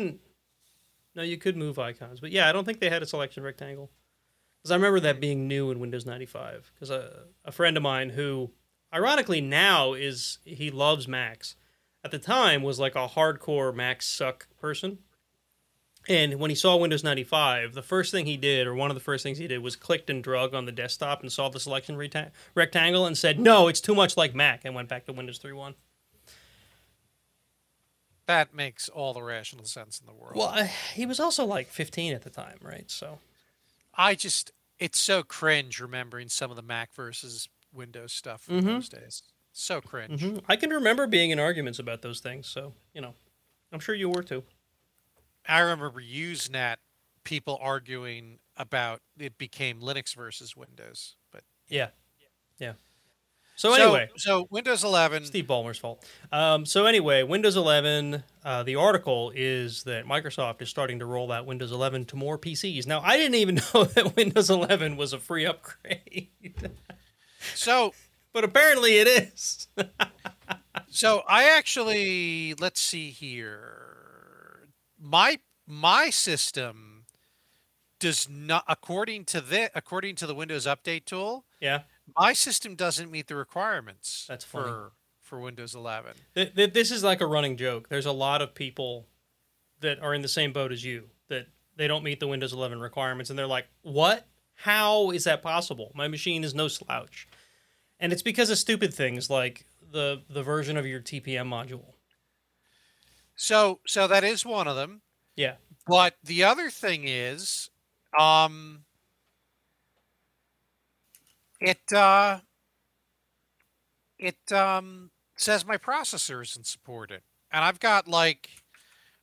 move icons. But, yeah, I don't think they had a selection rectangle. Because I remember that being new in Windows 95. Because a friend of mine who, ironically now, he loves Macs. at the time was like a hardcore Mac suck person. And when he saw Windows 95, the first thing he did, or one of the first things he did, was clicked and drug on the desktop and saw the selection rectangle and said, no, it's too much like Mac, and went back to Windows 3.1. That makes all the rational sense in the world. Well, he was also like 15 at the time, right? So, it's so cringe remembering some of the Mac versus Windows stuff from those days. So cringe. I can remember being in arguments about those things, so, you know, I'm sure you were too. I remember Usenet people arguing about it became Linux versus Windows, but yeah. So anyway, Windows 11, Steve Ballmer's fault. So anyway, Windows 11, the article is that Microsoft is starting to roll out Windows 11 to more PCs. Now, I didn't even know that Windows 11 was a free upgrade. So, but apparently it is. So I actually, let's see here. My system does not, according to the Windows update tool. Yeah, my system doesn't meet the requirements. That's funny. for Windows 11. This is like a running joke. There's a lot of people that are in the same boat as you that they don't meet the Windows 11 requirements, and they're like, "What? How is that possible? My machine is no slouch." And it's because of stupid things like the version of your TPM module. So that is one of them. Yeah. But the other thing is, it says my processor isn't supported, and I've got like,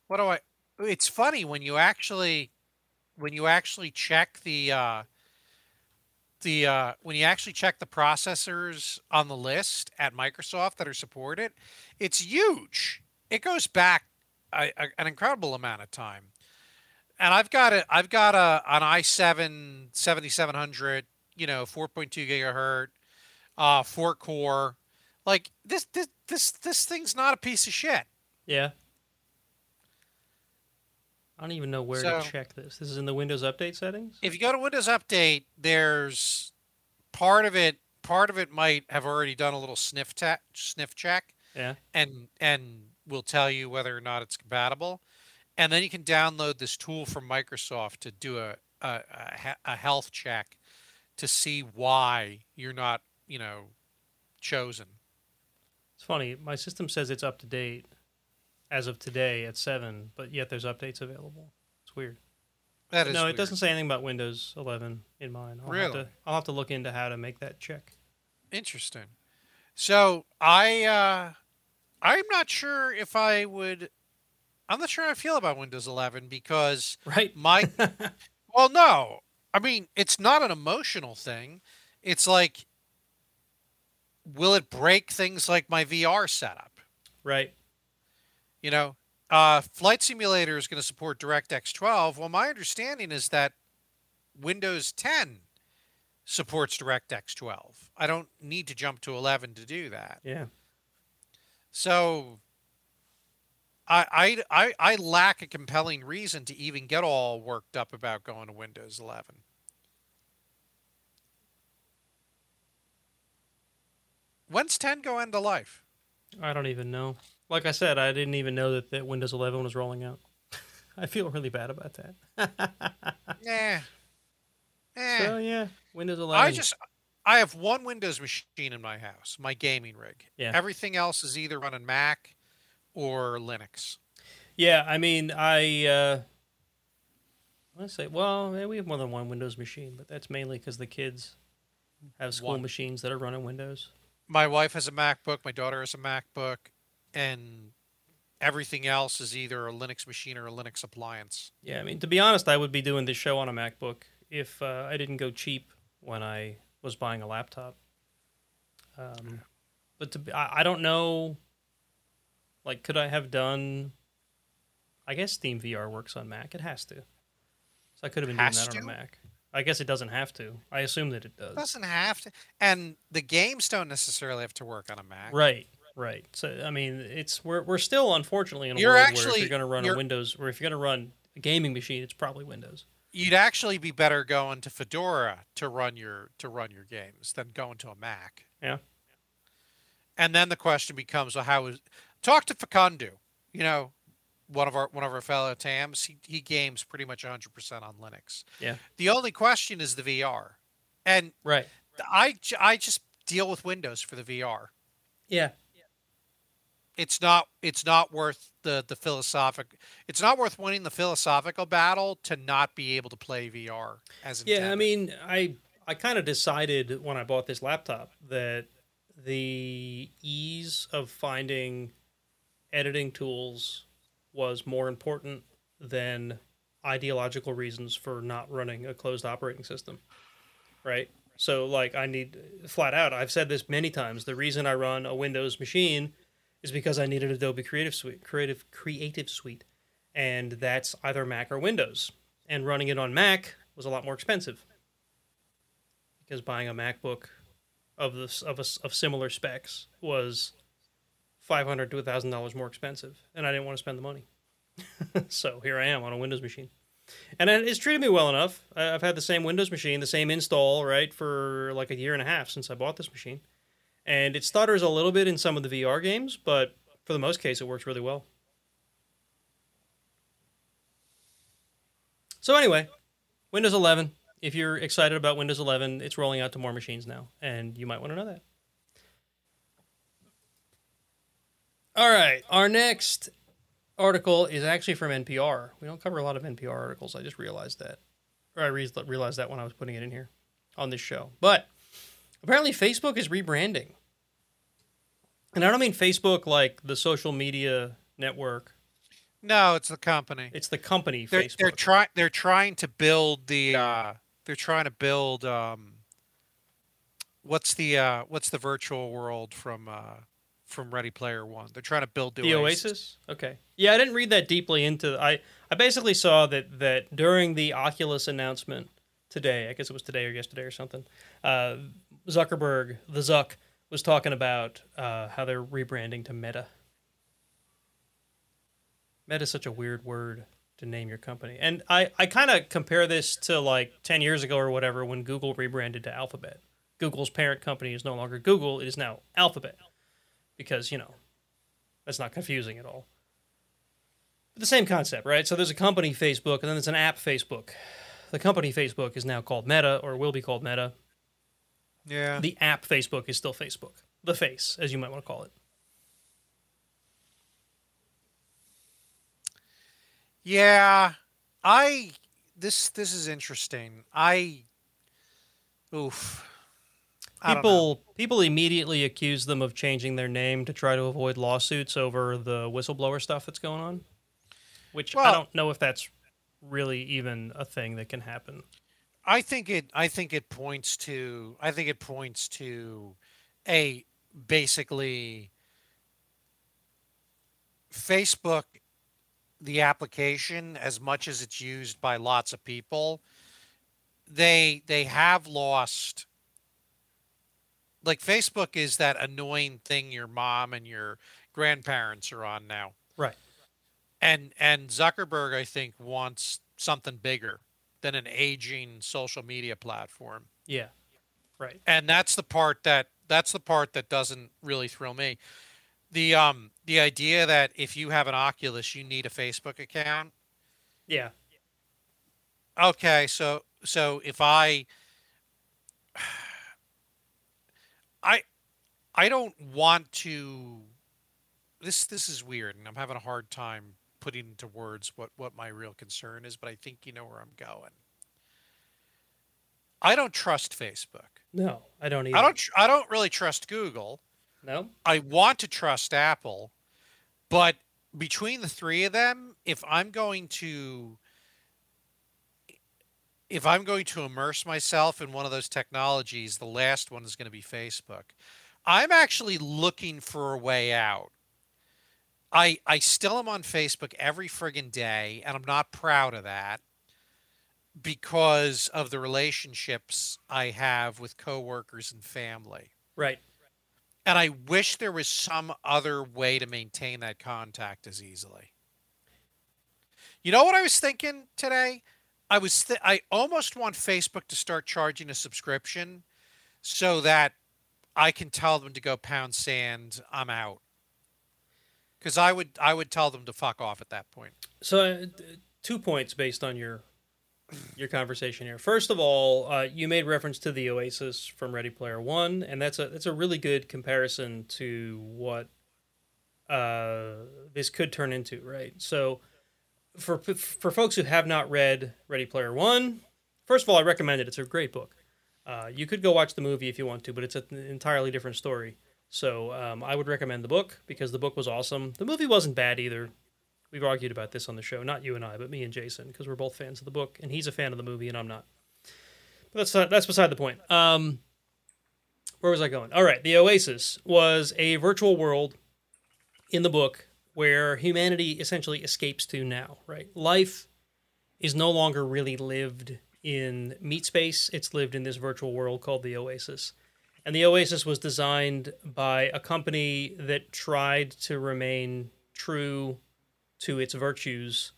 what do I? It's funny when you actually check the processors on the list at Microsoft that are supported, it's huge. It goes back an incredible amount of time, and I've got an i7 7700, you know, 4.2 gigahertz, 4-core. Like this thing's not a piece of shit. Yeah. I don't even know where to check this. This is in the Windows Update settings. If you go to Windows Update, there's part of it might have already done a little sniff check. Yeah. And will tell you whether or not it's compatible. And then you can download this tool from Microsoft to do a health check to see why you're not, you know, chosen. It's funny. My system says it's up to date as of today at 7, but yet there's updates available. It's weird. That is weird. It doesn't say anything about Windows 11 in mine. I'll have to look into how to make that check. Interesting. So I'm not sure if I would. I'm not sure how I feel about Windows 11 because well, no, I mean, it's not an emotional thing. It's like, will it break things like my VR setup? Right. You know, Flight Simulator is going to support DirectX 12. Well, my understanding is that Windows 10 supports DirectX 12. I don't need to jump to 11 to do that. Yeah. So I lack a compelling reason to even get all worked up about going to Windows 11. When's 10 go end of life? I don't even know. Like I said, I didn't even know that Windows 11 was rolling out. I feel really bad about that. Yeah. So yeah, Windows 11. I have one Windows machine in my house, my gaming rig. Yeah. Everything else is either running Mac or Linux. Yeah, I mean, I say, well, we have more than one Windows machine, but that's mainly because the kids have school machines that are running Windows. My wife has a MacBook. My daughter has a MacBook. And everything else is either a Linux machine or a Linux appliance. Yeah, I mean, to be honest, I would be doing this show on a MacBook if I didn't go cheap when I was buying a laptop, but I don't know. Like, could I have done? I guess Steam VR works on Mac. It has to. So I could have been doing that on a Mac. I guess it doesn't have to. I assume that it does. It doesn't have to, and the games don't necessarily have to work on a Mac. Right, right. So I mean, it's we're still unfortunately in a world where if you're going to run a Windows, or if you're going to run a gaming machine, it's probably Windows. You'd actually be better going to Fedora to run your games than going to a Mac. Yeah. And then the question becomes, well, how is talk to Fakandu, you know, one of our fellow TAMs. He games pretty much 100% on Linux. Yeah. The only question is the VR. And right. I just deal with Windows for the VR. Yeah. It's not worth the philosophic. It's not worth winning the philosophical battle to not be able to play VR as intended. Yeah, I mean, I kind of decided when I bought this laptop that the ease of finding editing tools was more important than ideological reasons for not running a closed operating system, right? So, like, I need flat out. I've said this many times. The reason I run a Windows machine is because I needed Adobe Creative Suite, and that's either Mac or Windows. And running it on Mac was a lot more expensive because buying a MacBook of similar specs was $500 to $1,000 more expensive, and I didn't want to spend the money. So here I am on a Windows machine, and it's treated me well enough. I've had the same Windows machine, the same install, right, for like 1.5 years since I bought this machine. And it stutters a little bit in some of the VR games, but for the most case, it works really well. So anyway, Windows 11. If you're excited about Windows 11, it's rolling out to more machines now, and you might want to know that. All right, our next article is actually from NPR. We don't cover a lot of NPR articles. I just realized that. Or I realized that when I was putting it in here on this show. But apparently Facebook is rebranding. And I don't mean Facebook like the social media network. No, it's the company. It's the company Facebook. They're trying to build the what's the virtual world from Ready Player One. They're trying to build the Oasis. Okay. Yeah, I didn't read that deeply into. I basically saw that during the Oculus announcement today, I guess it was today or yesterday or something, Zuckerberg, the Zuck, was talking about how they're rebranding to Meta. Meta is such a weird word to name your company. And I kind of compare this to like 10 years ago or whatever when Google rebranded to Alphabet. Google's parent company is no longer Google. It is now Alphabet because, you know, that's not confusing at all. But the same concept, right? So there's a company, Facebook, and then there's an app, Facebook. The company, Facebook, is now called Meta or will be called Meta. Yeah. The app Facebook is still Facebook. The face, as you might want to call it. Yeah. This is interesting. People immediately accuse them of changing their name to try to avoid lawsuits over the whistleblower stuff that's going on. Which, well, I don't know if that's really even a thing that can happen. I think it points to a basically Facebook, the application, as much as it's used by lots of people, they have lost. Like Facebook is that annoying thing your mom and your grandparents are on now. Right. And Zuckerberg, I think, wants something bigger than an aging social media platform. Yeah, right. And that's the part that doesn't really thrill me. The idea that if you have an Oculus, you need a Facebook account. Yeah. Okay, so if I don't want to. This is weird, and I'm having a hard time putting into words what my real concern is, but I think you know where I'm going. I don't trust Facebook. No, I don't either. I don't really trust Google. No. I want to trust Apple, but between the three of them, if I'm going to immerse myself in one of those technologies, the last one is going to be Facebook. I'm actually looking for a way out. I still am on Facebook every friggin' day, and I'm not proud of that because of the relationships I have with coworkers and family. Right. And I wish there was some other way to maintain that contact as easily. You know what I was thinking today? I almost want Facebook to start charging a subscription so that I can tell them to go pound sand. I'm out. Because I would tell them to fuck off at that point. So 2 points based on your conversation here. First of all, you made reference to the Oasis from Ready Player One, and that's a really good comparison to what this could turn into, right? So for folks who have not read Ready Player One, first of all, I recommend it. It's a great book. You could go watch the movie if you want to, but it's an entirely different story. So I would recommend the book because the book was awesome. The movie wasn't bad either. We've argued about this on the show, not you and I, but me and Jason, because we're both fans of the book, and he's a fan of the movie, and I'm not. But that's beside the point. Where was I going? All right, the Oasis was a virtual world in the book where humanity essentially escapes to now, right? Life is no longer really lived in meat space. It's lived in this virtual world called the Oasis. And the Oasis was designed by a company that tried to remain true to its virtues,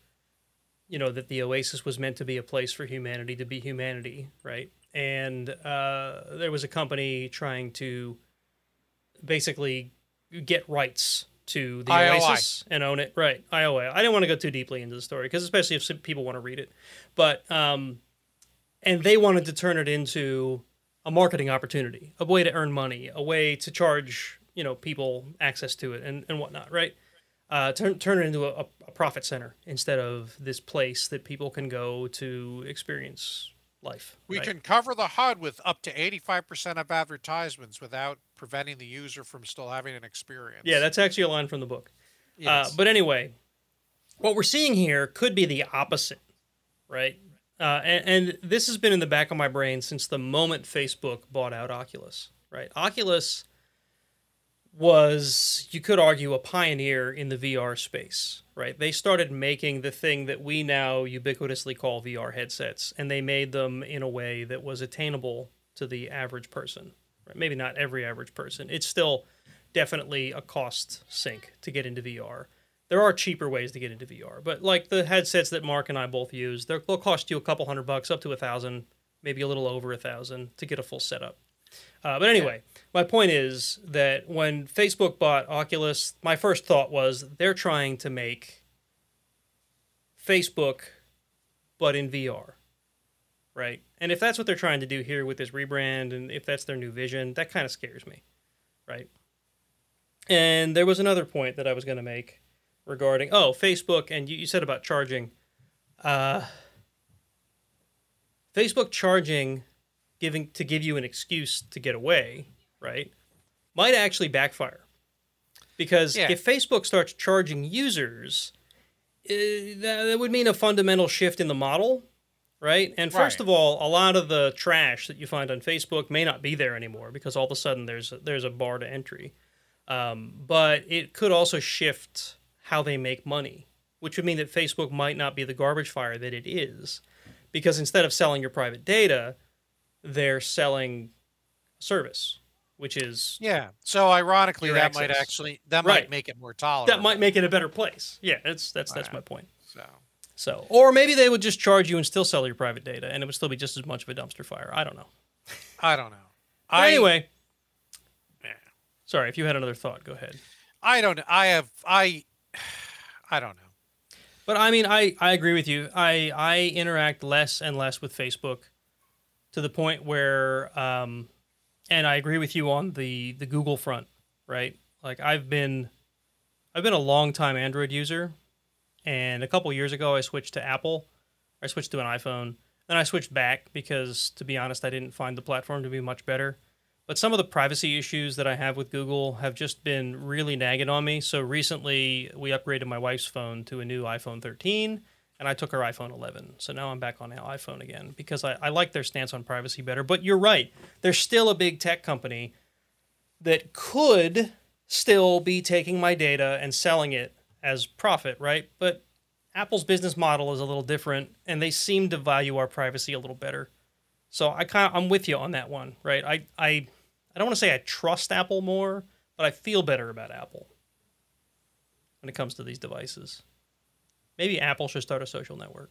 you know, that the Oasis was meant to be a place for humanity to be humanity, right? And there was a company trying to basically get rights to the Oasis and own it, right? IOI. I don't want to go too deeply into the story, because especially if people want to read it. But, and they wanted to turn it into a marketing opportunity, a way to earn money, a way to charge, you know, people access to it and whatnot, right? Turn it into a profit center instead of this place that people can go to experience life. We can cover the HUD with up to 85% of advertisements without preventing the user from still having an experience. Yeah, that's actually a line from the book. Yes. But anyway, what we're seeing here could be the opposite, right? And this has been in the back of my brain since the moment Facebook bought out Oculus, right? Oculus was, you could argue, a pioneer in the VR space, right? They started making the thing that we now ubiquitously call VR headsets, and they made them in a way that was attainable to the average person, right? Maybe not every average person. It's still definitely a cost sink to get into VR. There are cheaper ways to get into VR, but like the headsets that Mark and I both use, they'll cost you a couple $100 up to $1,000, maybe a little over $1,000 to get a full setup. But anyway, my point is that when Facebook bought Oculus, my first thought was they're trying to make Facebook, but in VR, right? And if that's what they're trying to do here with this rebrand, and if that's their new vision, that kind of scares me, right? And there was another point that I was going to make regarding, oh, Facebook, and you said about charging. Facebook charging... to give you an excuse to get away, right, might actually backfire. Because if Facebook starts charging users, that would mean a fundamental shift in the model, right? And first of all, a lot of the trash that you find on Facebook may not be there anymore because all of a sudden there's a bar to entry. But it could also shift how they make money, which would mean that Facebook might not be the garbage fire that it is, because instead of selling your private data, they're selling service, which is So ironically, that access might actually might make it more tolerable. That might make it a better place. Yeah, that's my point. So or maybe they would just charge you and still sell your private data, and it would still be just as much of a dumpster fire. I don't know. Anyway, sorry, if you had another thought, go ahead. I don't know. But I mean, I agree with you. I interact less and less with Facebook, to the point where, and I agree with you on the Google front, right? Like I've been a long time Android user, and a couple years ago I switched to Apple. I switched to an iPhone, then I switched back because, to be honest, I didn't find the platform to be much better. But some of the privacy issues that I have with Google have just been really nagging on me. So recently we upgraded my wife's phone to a new iPhone 13. And I took her iPhone 11. So now I'm back on iPhone again because I like their stance on privacy better. But you're right. They're still a big tech company that could still be taking my data and selling it as profit, right? But Apple's business model is a little different, and they seem to value our privacy a little better. So I'm with you on that one, right? I don't want to say I trust Apple more, but I feel better about Apple when it comes to these devices. Maybe Apple should start a social network.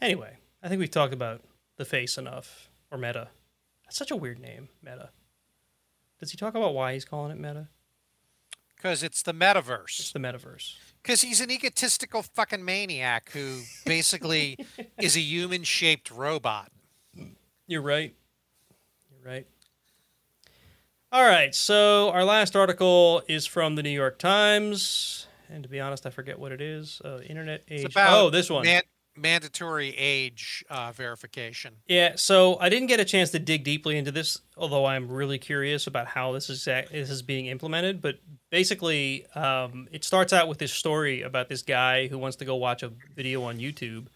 Anyway, I think we've talked about the face enough, or Meta. That's such a weird name, Meta. Does he talk about why he's calling it Meta? Because it's the metaverse. It's the metaverse. Because he's an egotistical fucking maniac who basically is a human-shaped robot. You're right. You're right. All right, so our last article is from the New York Times. And to be honest, I forget what it is. Internet age. It's about this one. Mandatory age verification. Yeah, so I didn't get a chance to dig deeply into this, although I'm really curious about how this is being implemented. But basically, it starts out with this story about this guy who wants to go watch a video on YouTube,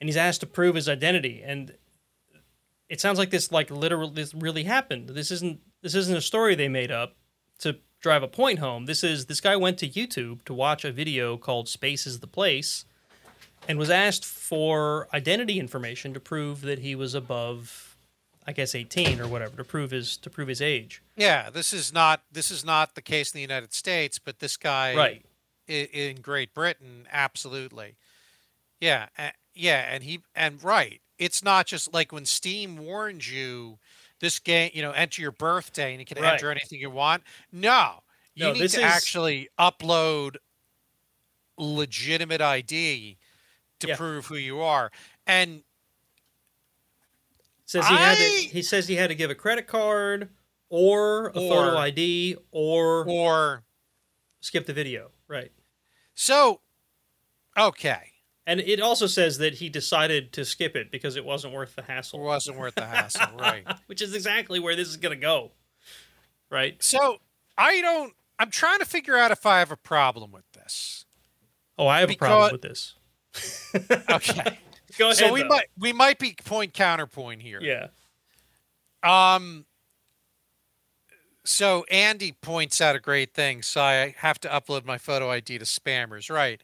and he's asked to prove his identity. And it sounds like this really happened. This isn't a story they made up to drive a point home. This guy went to YouTube to watch a video called Space is the Place, and was asked for identity information to prove that he was above, I guess, 18 or whatever, to prove his age. Yeah, this is not the case in the United States, but this guy right. in Great Britain, absolutely. Yeah, and right. It's not just like when Steam warns you, this game, enter your birthday and you can right. enter anything you want. No, you need to actually upload legitimate ID to prove who you are. And he says he had to give a credit card or a photo ID or skip the video. Right. So, okay. And it also says that he decided to skip it because it wasn't worth the hassle. It wasn't worth the hassle, right. Which is exactly where this is going to go, right? So I'm trying to figure out if I have a problem with this. Oh, I have a problem with this. Okay. Go ahead, so we might be point counterpoint here. Yeah. So Andy points out a great thing. So I have to upload my photo ID to spammers, right?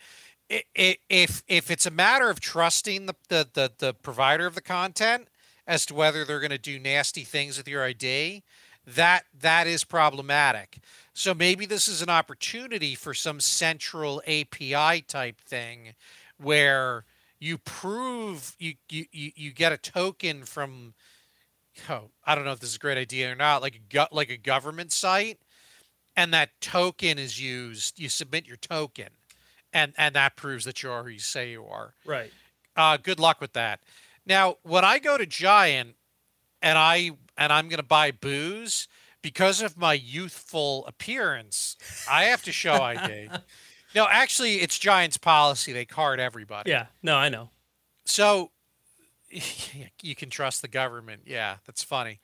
If it's a matter of trusting the provider of the content as to whether they're going to do nasty things with your ID, that is problematic. So maybe this is an opportunity for some central API type thing where you prove you get a token from, I don't know if this is a great idea or not, like a government site, and that token is used. You submit your token. And that proves that you are who you say you are. Right. Good luck with that. Now, when I go to Giant and I'm going to buy booze, because of my youthful appearance, I have to show ID. No, actually, it's Giant's policy. They card everybody. Yeah. No, I know. So you can trust the government. Yeah, that's funny.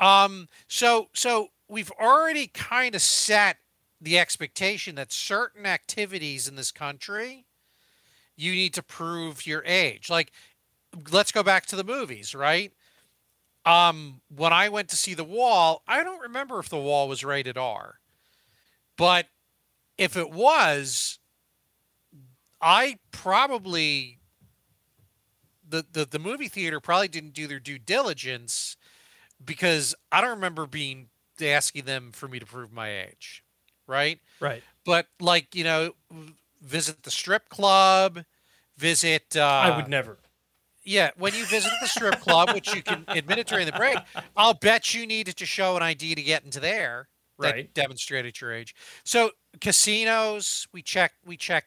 So we've already kind of set the expectation that certain activities in this country, you need to prove your age. Like, let's go back to the movies, right? When I went to see The Wall, I don't remember if The Wall was rated R, but if it was, I probably, the movie theater probably didn't do their due diligence, because I don't remember asking them for me to prove my age. Right. Right. But like, visit the strip club, visit. I would never. Yeah. When you visit the strip club, which you can admit it during the break, I'll bet you needed to show an ID to get into there. Right. That demonstrated your age. So casinos, we check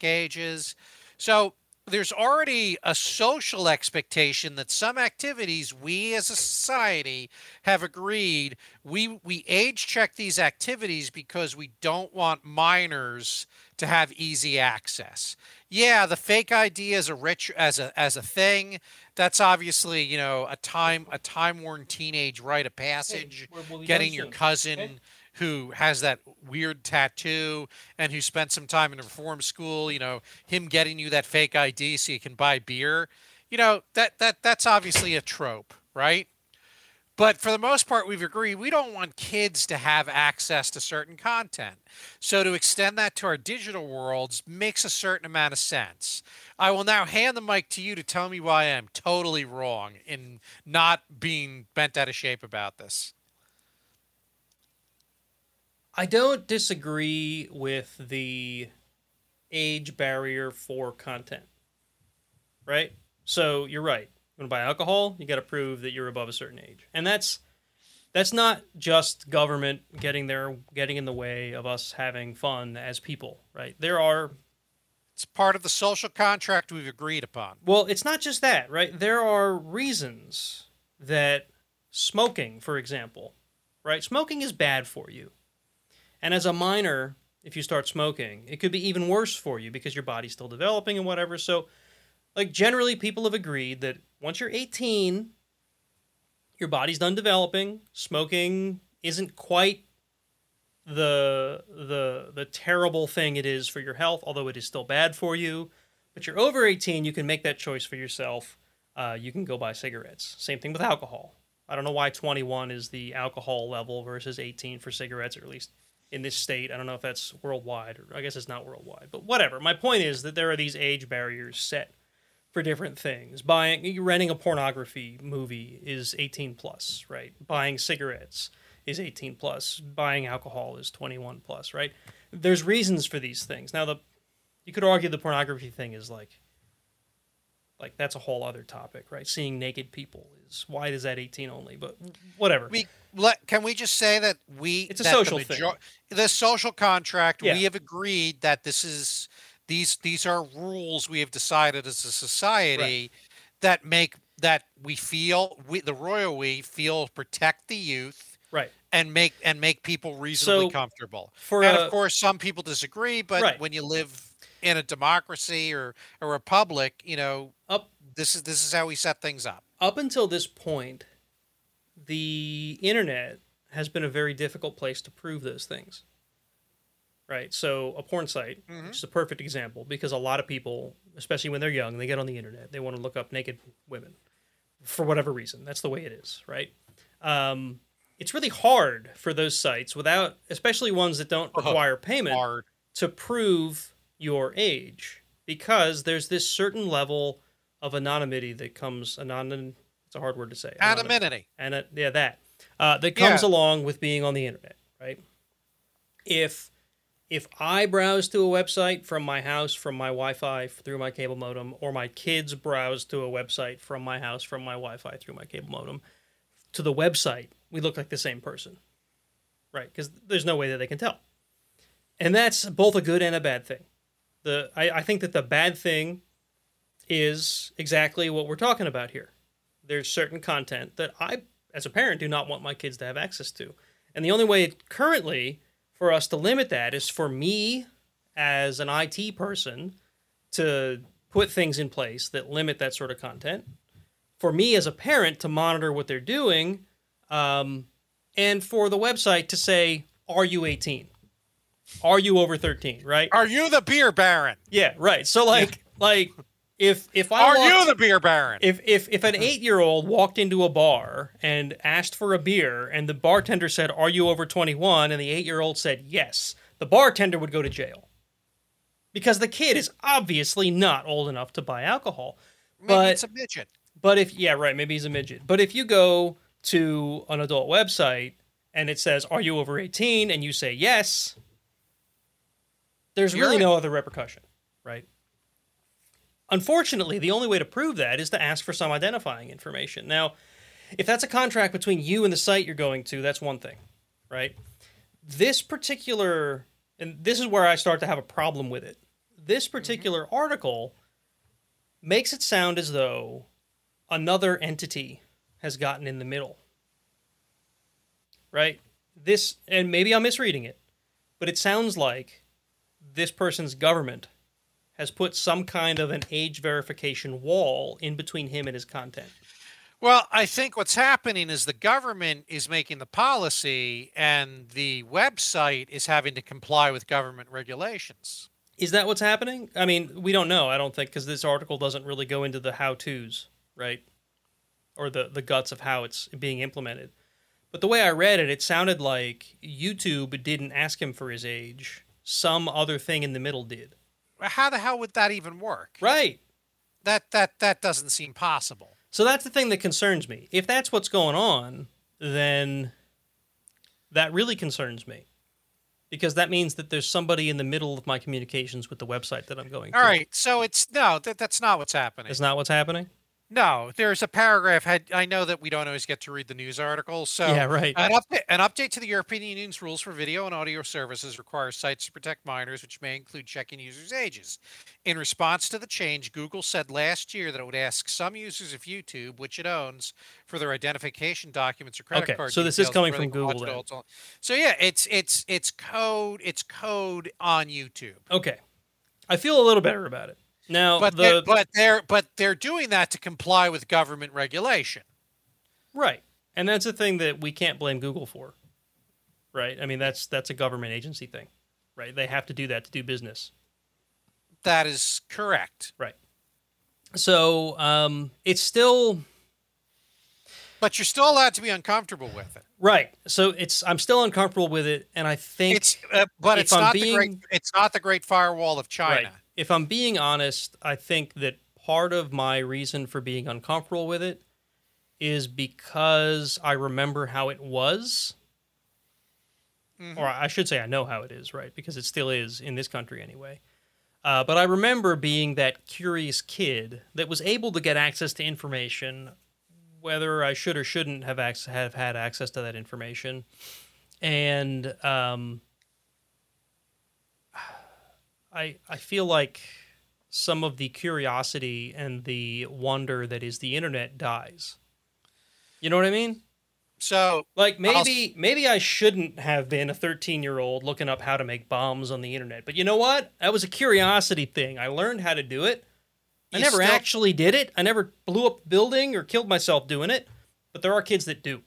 ages. So there's already a social expectation that some activities we as a society have agreed we age check these activities because we don't want minors to have easy access. Yeah, the fake ID is as a thing. That's obviously, a time-worn teenage rite of passage, getting your cousin who has that weird tattoo and who spent some time in a reform school, him getting you that fake ID so you can buy beer, that's obviously a trope, right? But for the most part, we've agreed we don't want kids to have access to certain content. So to extend that to our digital worlds makes a certain amount of sense. I will now hand the mic to you to tell me why I am totally wrong in not being bent out of shape about this. I don't disagree with the age barrier for content, right? So you're right. You want to buy alcohol, you got to prove that you're above a certain age. And that's that's not just government getting in the way of us having fun as people, right? There are... It's part of the social contract we've agreed upon. Well, it's not just that, right? There are reasons that smoking, for example, right? Smoking is bad for you. And as a minor, if you start smoking, it could be even worse for you because your body's still developing and whatever. So, like, generally people have agreed that once you're 18, your body's done developing. Smoking isn't quite the terrible thing it is for your health, although it is still bad for you. But you're over 18, you can make that choice for yourself. You can go buy cigarettes. Same thing with alcohol. I don't know why 21 is the alcohol level versus 18 for cigarettes, or at least in this state. I don't know if that's worldwide, or I guess it's not worldwide, but whatever. My point is that there are these age barriers set for different things. Renting a pornography movie is 18 plus, right? Buying cigarettes is 18 plus. Buying alcohol is 21 plus, right? There's reasons for these things. Now, you could argue the pornography thing is like that's a whole other topic, right? Seeing naked people is, why is that 18 only? But whatever. Can we just say that it's a social thing. The social contract, yeah. We have agreed that this is, these are rules we have decided as a society, right, that make, that we feel, the royal we feel protect the youth. Right. And make people reasonably comfortable. And of course, some people disagree, but right, when you live in a democracy or a republic, you know, this is how we set things up. Up until this point, the internet has been a very difficult place to prove those things. Right. So a porn site, mm-hmm, which is a perfect example, because a lot of people, especially when they're young, they get on the internet, they want to look up naked women for whatever reason. That's the way it is, right? It's really hard for those sites, without, especially ones that don't require payment, to prove your age, because there's this certain level of anonymity that comes, it's a hard word to say. Anonymity. And yeah, that comes along with being on the internet, right? If I browse to a website from my house, from my Wi-Fi, through my cable modem, or my kids browse to a website from my house, from my Wi-Fi, through my cable modem, to the website, we look like the same person, right? Because there's no way that they can tell. And that's both a good and a bad thing. I think that the bad thing is exactly what we're talking about here. There's certain content that I, as a parent, do not want my kids to have access to. And the only way currently for us to limit that is for me, as an IT person, to put things in place that limit that sort of content, for me as a parent to monitor what they're doing, and for the website to say, are you 18? Are you over 13? Right? Are you the beer baron? Yeah, right. So like if I are you the beer baron? If an 8-year-old walked into a bar and asked for a beer, and the bartender said, are you over 21? And the 8-year-old said yes, the bartender would go to jail, because the kid is obviously not old enough to buy alcohol. Maybe it's a midget. But if, yeah, right, maybe he's a midget. But if you go to an adult website and it says, are you over 18? And you say yes, there's really no other repercussion, right? Unfortunately, the only way to prove that is to ask for some identifying information. Now, if that's a contract between you and the site you're going to, that's one thing, right? This particular, and this is where I start to have a problem with it, this particular article makes it sound as though another entity has gotten in the middle, right? This, and maybe I'm misreading it, but it sounds like this person's government has put some kind of an age verification wall in between him and his content. Well, I think what's happening is the government is making the policy, and the website is having to comply with government regulations. Is that what's happening? I mean, we don't know, I don't think, because this article doesn't really go into the how-tos, right? Or the guts of how it's being implemented. But the way I read it, it sounded like YouTube didn't ask him for his age. Some other thing in the middle did. How the hell would that even work? Right. That doesn't seem possible. So that's the thing that concerns me. If that's what's going on, then that really concerns me, because that means that there's somebody in the middle of my communications with the website that I'm going to. All right. So it's, no, that's not what's happening. It's not what's happening? No, there's a paragraph. I know that we don't always get to read the news article. So yeah, right. An update to the European Union's rules for video and audio services requires sites to protect minors, which may include checking users' ages. In response to the change, Google said last year that it would ask some users of YouTube, which it owns, for their identification documents or credit card. So this is coming from Google. So yeah, it's code on YouTube. Okay, I feel a little better about it. Now, but they're doing that to comply with government regulation, right? And that's a thing that we can't blame Google for, right? I mean, that's a government agency thing, right? They have to do that to do business. That is correct, right? So it's still, but you're still allowed to be uncomfortable with it, right? So I'm still uncomfortable with it, and I think it's, but it's not the Great Firewall of China. Right. If I'm being honest, I think that part of my reason for being uncomfortable with it is because I remember how it was. Mm-hmm. Or I should say I know how it is, right? Because it still is in this country anyway. But I remember being that curious kid that was able to get access to information, whether I should or shouldn't have had access to that information. And I feel like some of the curiosity and the wonder that is the internet dies. You know what I mean? So, like, maybe I shouldn't have been a 13-year-old looking up how to make bombs on the internet. But you know what? That was a curiosity thing. I learned how to do it. I never actually did it. I never blew up a building or killed myself doing it. But there are kids that do.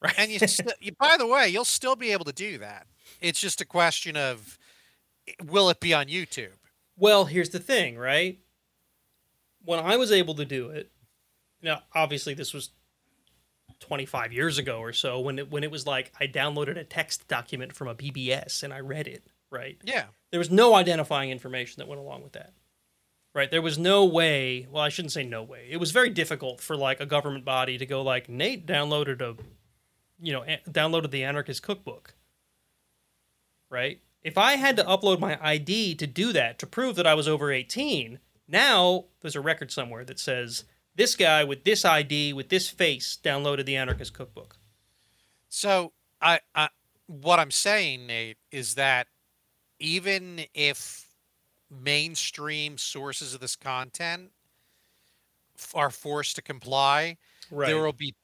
Right? And by the way, you'll still be able to do that. It's just a question of, will it be on YouTube? Well, here's the thing, right? When I was able to do it, now obviously this was 25 years ago or so, when it was like I downloaded a text document from a BBS and I read it, right? Yeah. There was no identifying information that went along with that, right? There was no way, well, I shouldn't say no way. It was very difficult for like a government body to go like, Nate downloaded the Anarchist Cookbook, right? If I had to upload my ID to do that, to prove that I was over 18, now there's a record somewhere that says, this guy with this ID, with this face, downloaded the Anarchist Cookbook. So what I'm saying, Nate, is that even if mainstream sources of this content are forced to comply, right,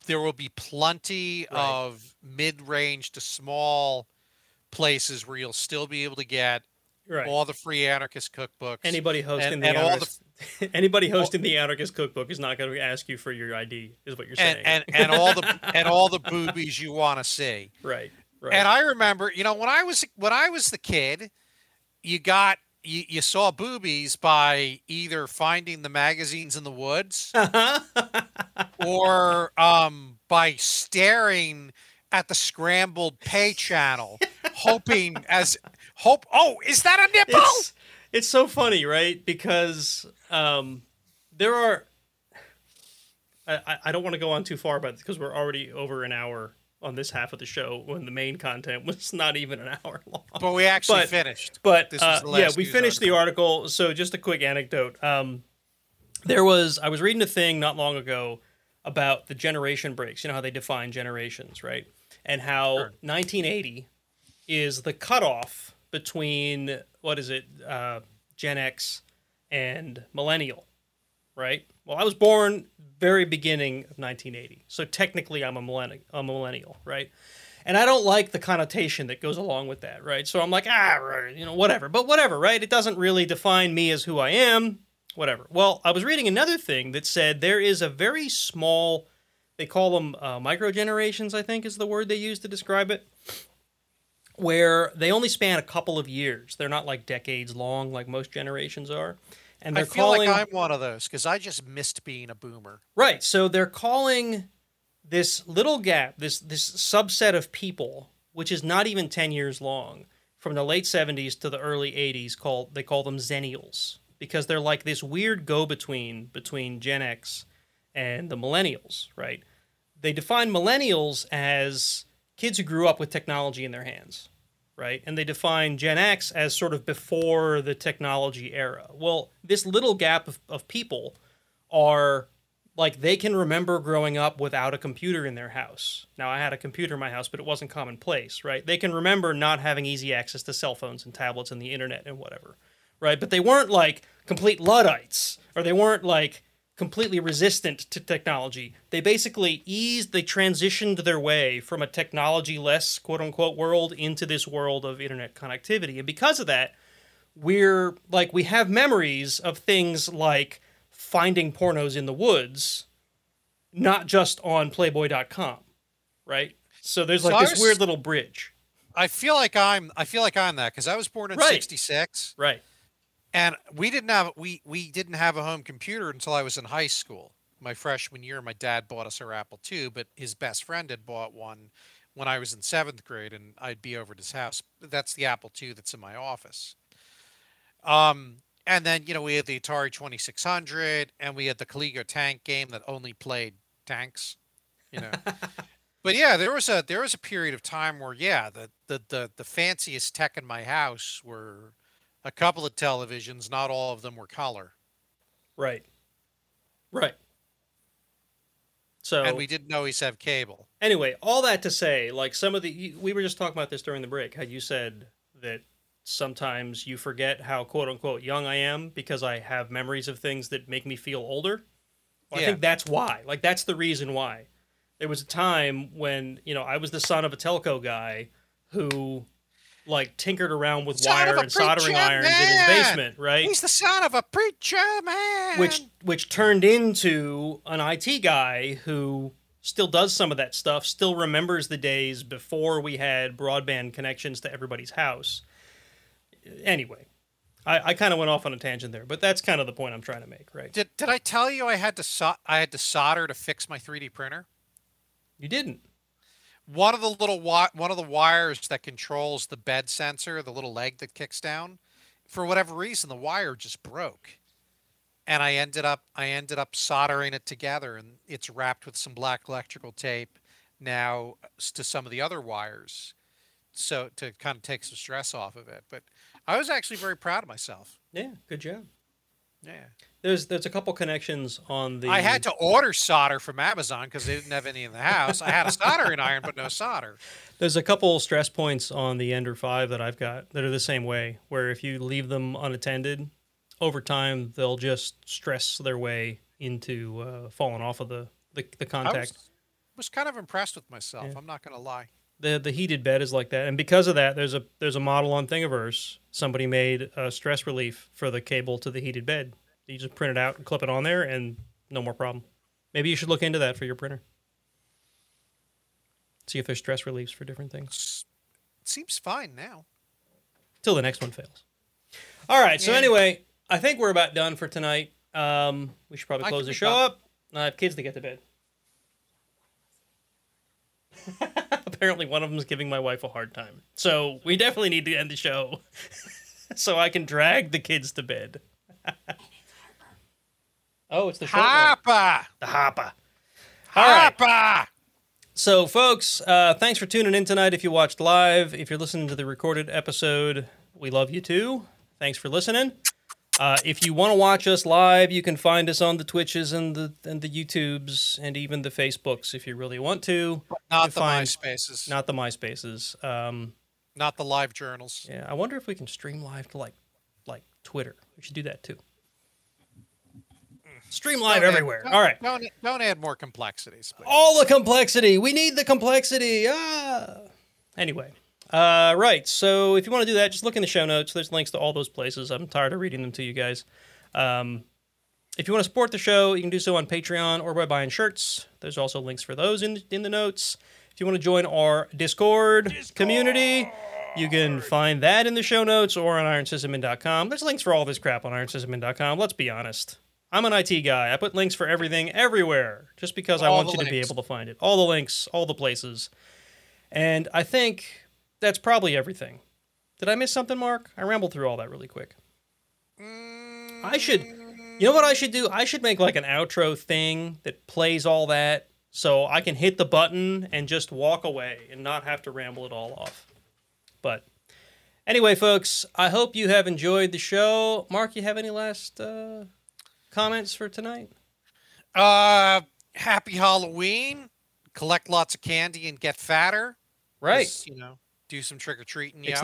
there will be plenty, right, of mid-range to small places where you'll still be able to get, right, all the free Anarchist Cookbooks. Anybody hosting the Anarchist Cookbook is not going to ask you for your ID, is what you're saying. And all the boobies you want to see. Right. Right. And I remember, you know, when I was the kid, you saw boobies by either finding the magazines in the woods or by staring at the scrambled pay channel, hoping, is that a nipple? It's so funny, right? Because I don't want to go on too far about it because we're already over an hour on this half of the show when the main content was not even an hour long. But we actually finished. But this was the last we finished the article. So just a quick anecdote. I was reading a thing not long ago about the generation breaks. You know how they define generations, right? And how, sure, 1980 is the cutoff between, what is it, Gen X and Millennial, right? Well, I was born very beginning of 1980, so technically I'm a millennial, right? And I don't like the connotation that goes along with that, right? So I'm like, you know, whatever. But whatever, right? It doesn't really define me as who I am, whatever. Well, I was reading another thing that said there is a very small, they call them microgenerations, I think is the word they use to describe it, where they only span a couple of years. They're not like decades long like most generations are. And they're I feel like I'm one of those because I just missed being a boomer. Right. So they're calling this little gap, this subset of people, which is not even 10 years long, from the late 70s to the early 80s, they call them Xennials because they're like this weird go-between between Gen X and the Millennials, right? They define Millennials as kids who grew up with technology in their hands, right? And they define Gen X as sort of before the technology era. Well, this little gap of people are like they can remember growing up without a computer in their house. Now, I had a computer in my house, but it wasn't commonplace, right? They can remember not having easy access to cell phones and tablets and the internet and whatever, right? But they weren't like complete Luddites, or they weren't like completely resistant to technology. They basically transitioned their way from a technology-less, quote-unquote, world into this world of internet connectivity. And because of that, we have memories of things like finding pornos in the woods, not just on Playboy.com, right? So there's like this weird little bridge. I feel like I'm that because I was born in '66, right? And we didn't have a home computer until I was in high school. My freshman year, my dad bought us our Apple II, but his best friend had bought one when I was in 7th grade, and I'd be over at his house. That's the Apple II that's in my office. And then, you know, we had the Atari 2600 and we had the Coleco tank game that only played tanks, you know. But yeah, there was a period of time where, yeah, the fanciest tech in my house were a couple of televisions. Not all of them were color. Right. Right. So, and we didn't always have cable. Anyway, all that to say, like we were just talking about this during the break, how you said that sometimes you forget how quote-unquote young I am because I have memories of things that make me feel older. Well, yeah. I think that's why. Like, that's the reason why. There was a time when, you know, I was the son of a telco guy who, like, tinkered around with wire and soldering irons in his basement, right? He's the son of a preacher man! Which turned into an IT guy who still does some of that stuff, still remembers the days before we had broadband connections to everybody's house. Anyway, I kind of went off on a tangent there, but that's kind of the point I'm trying to make, right? Did I tell you I had to solder to fix my 3D printer? You didn't. One of the wires that controls the bed sensor, the little leg that kicks down, for whatever reason the wire just broke, and I ended up soldering it together, and it's wrapped with some black electrical tape now to some of the other wires, so to kind of take some stress off of it. But I was actually very proud of myself. Yeah, good job. Yeah, there's a couple connections on the. I had to order solder from Amazon because they didn't have any in the house. I had a soldering iron, but no solder. There's a couple stress points on the Ender 5 that I've got that are the same way, where if you leave them unattended, over time they'll just stress their way into falling off of the contact. I was kind of impressed with myself. Yeah. I'm not going to lie. The heated bed is like that, and because of that, there's a model on Thingiverse. Somebody made a stress relief for the cable to the heated bed. You just print it out and clip it on there, and no more problem. Maybe you should look into that for your printer. See if there's stress reliefs for different things. It seems fine now. Till the next one fails. All right. So anyway, I think we're about done for tonight. We should probably close the show up. I have kids to get to bed. Apparently one of them is giving my wife a hard time. So we definitely need to end the show so I can drag the kids to bed. Oh, it's the short one. The Hopper. Hopper. Right. So, folks, thanks for tuning in tonight. If you watched live, if you're listening to the recorded episode, we love you too. Thanks for listening. If you want to watch us live, you can find us on the Twitches and the YouTubes and even the Facebooks if you really want to. Not the MySpaces. Not the MySpaces. Not the live journals. Yeah, I wonder if we can stream live to like Twitter. We should do that too. Stream live everywhere. All right. Don't add more complexities, please. All the complexity. We need the complexity. Ah. Anyway. Right, so if you want to do that, just look in the show notes. There's links to all those places. I'm tired of reading them to you guys. If you want to support the show, you can do so on Patreon or by buying shirts. There's also links for those in the notes. If you want to join our Discord community, you can find that in the show notes or on ironsysadmin.com. There's links for all this crap on ironsysadmin.com. Let's be honest. I'm an IT guy. I put links for everything everywhere just because I want you to be able to find it. All the links, all the places. And I think that's probably everything. Did I miss something, Mark? I rambled through all that really quick. I should, you know what I should do? I should make like an outro thing that plays all that so I can hit the button and just walk away and not have to ramble it all off. But anyway, folks, I hope you have enjoyed the show. Mark, you have any last comments for tonight? Happy Halloween. Collect lots of candy and get fatter. Right. You know, do some trick-or-treating. It's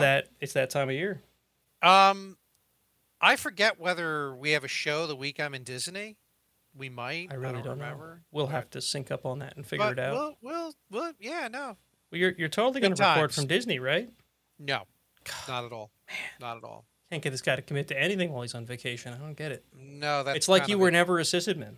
that time of year. I forget whether we have a show the week I'm in Disney. We might. I really don't remember. Know. We'll have to sync up on that and figure it out. We'll yeah, no. Well, you're totally going to record from Disney, right? No, not at all. Man. Not at all. Can't get this guy to commit to anything while he's on vacation. I don't get it. No, that's it's like you were never a sysadmin.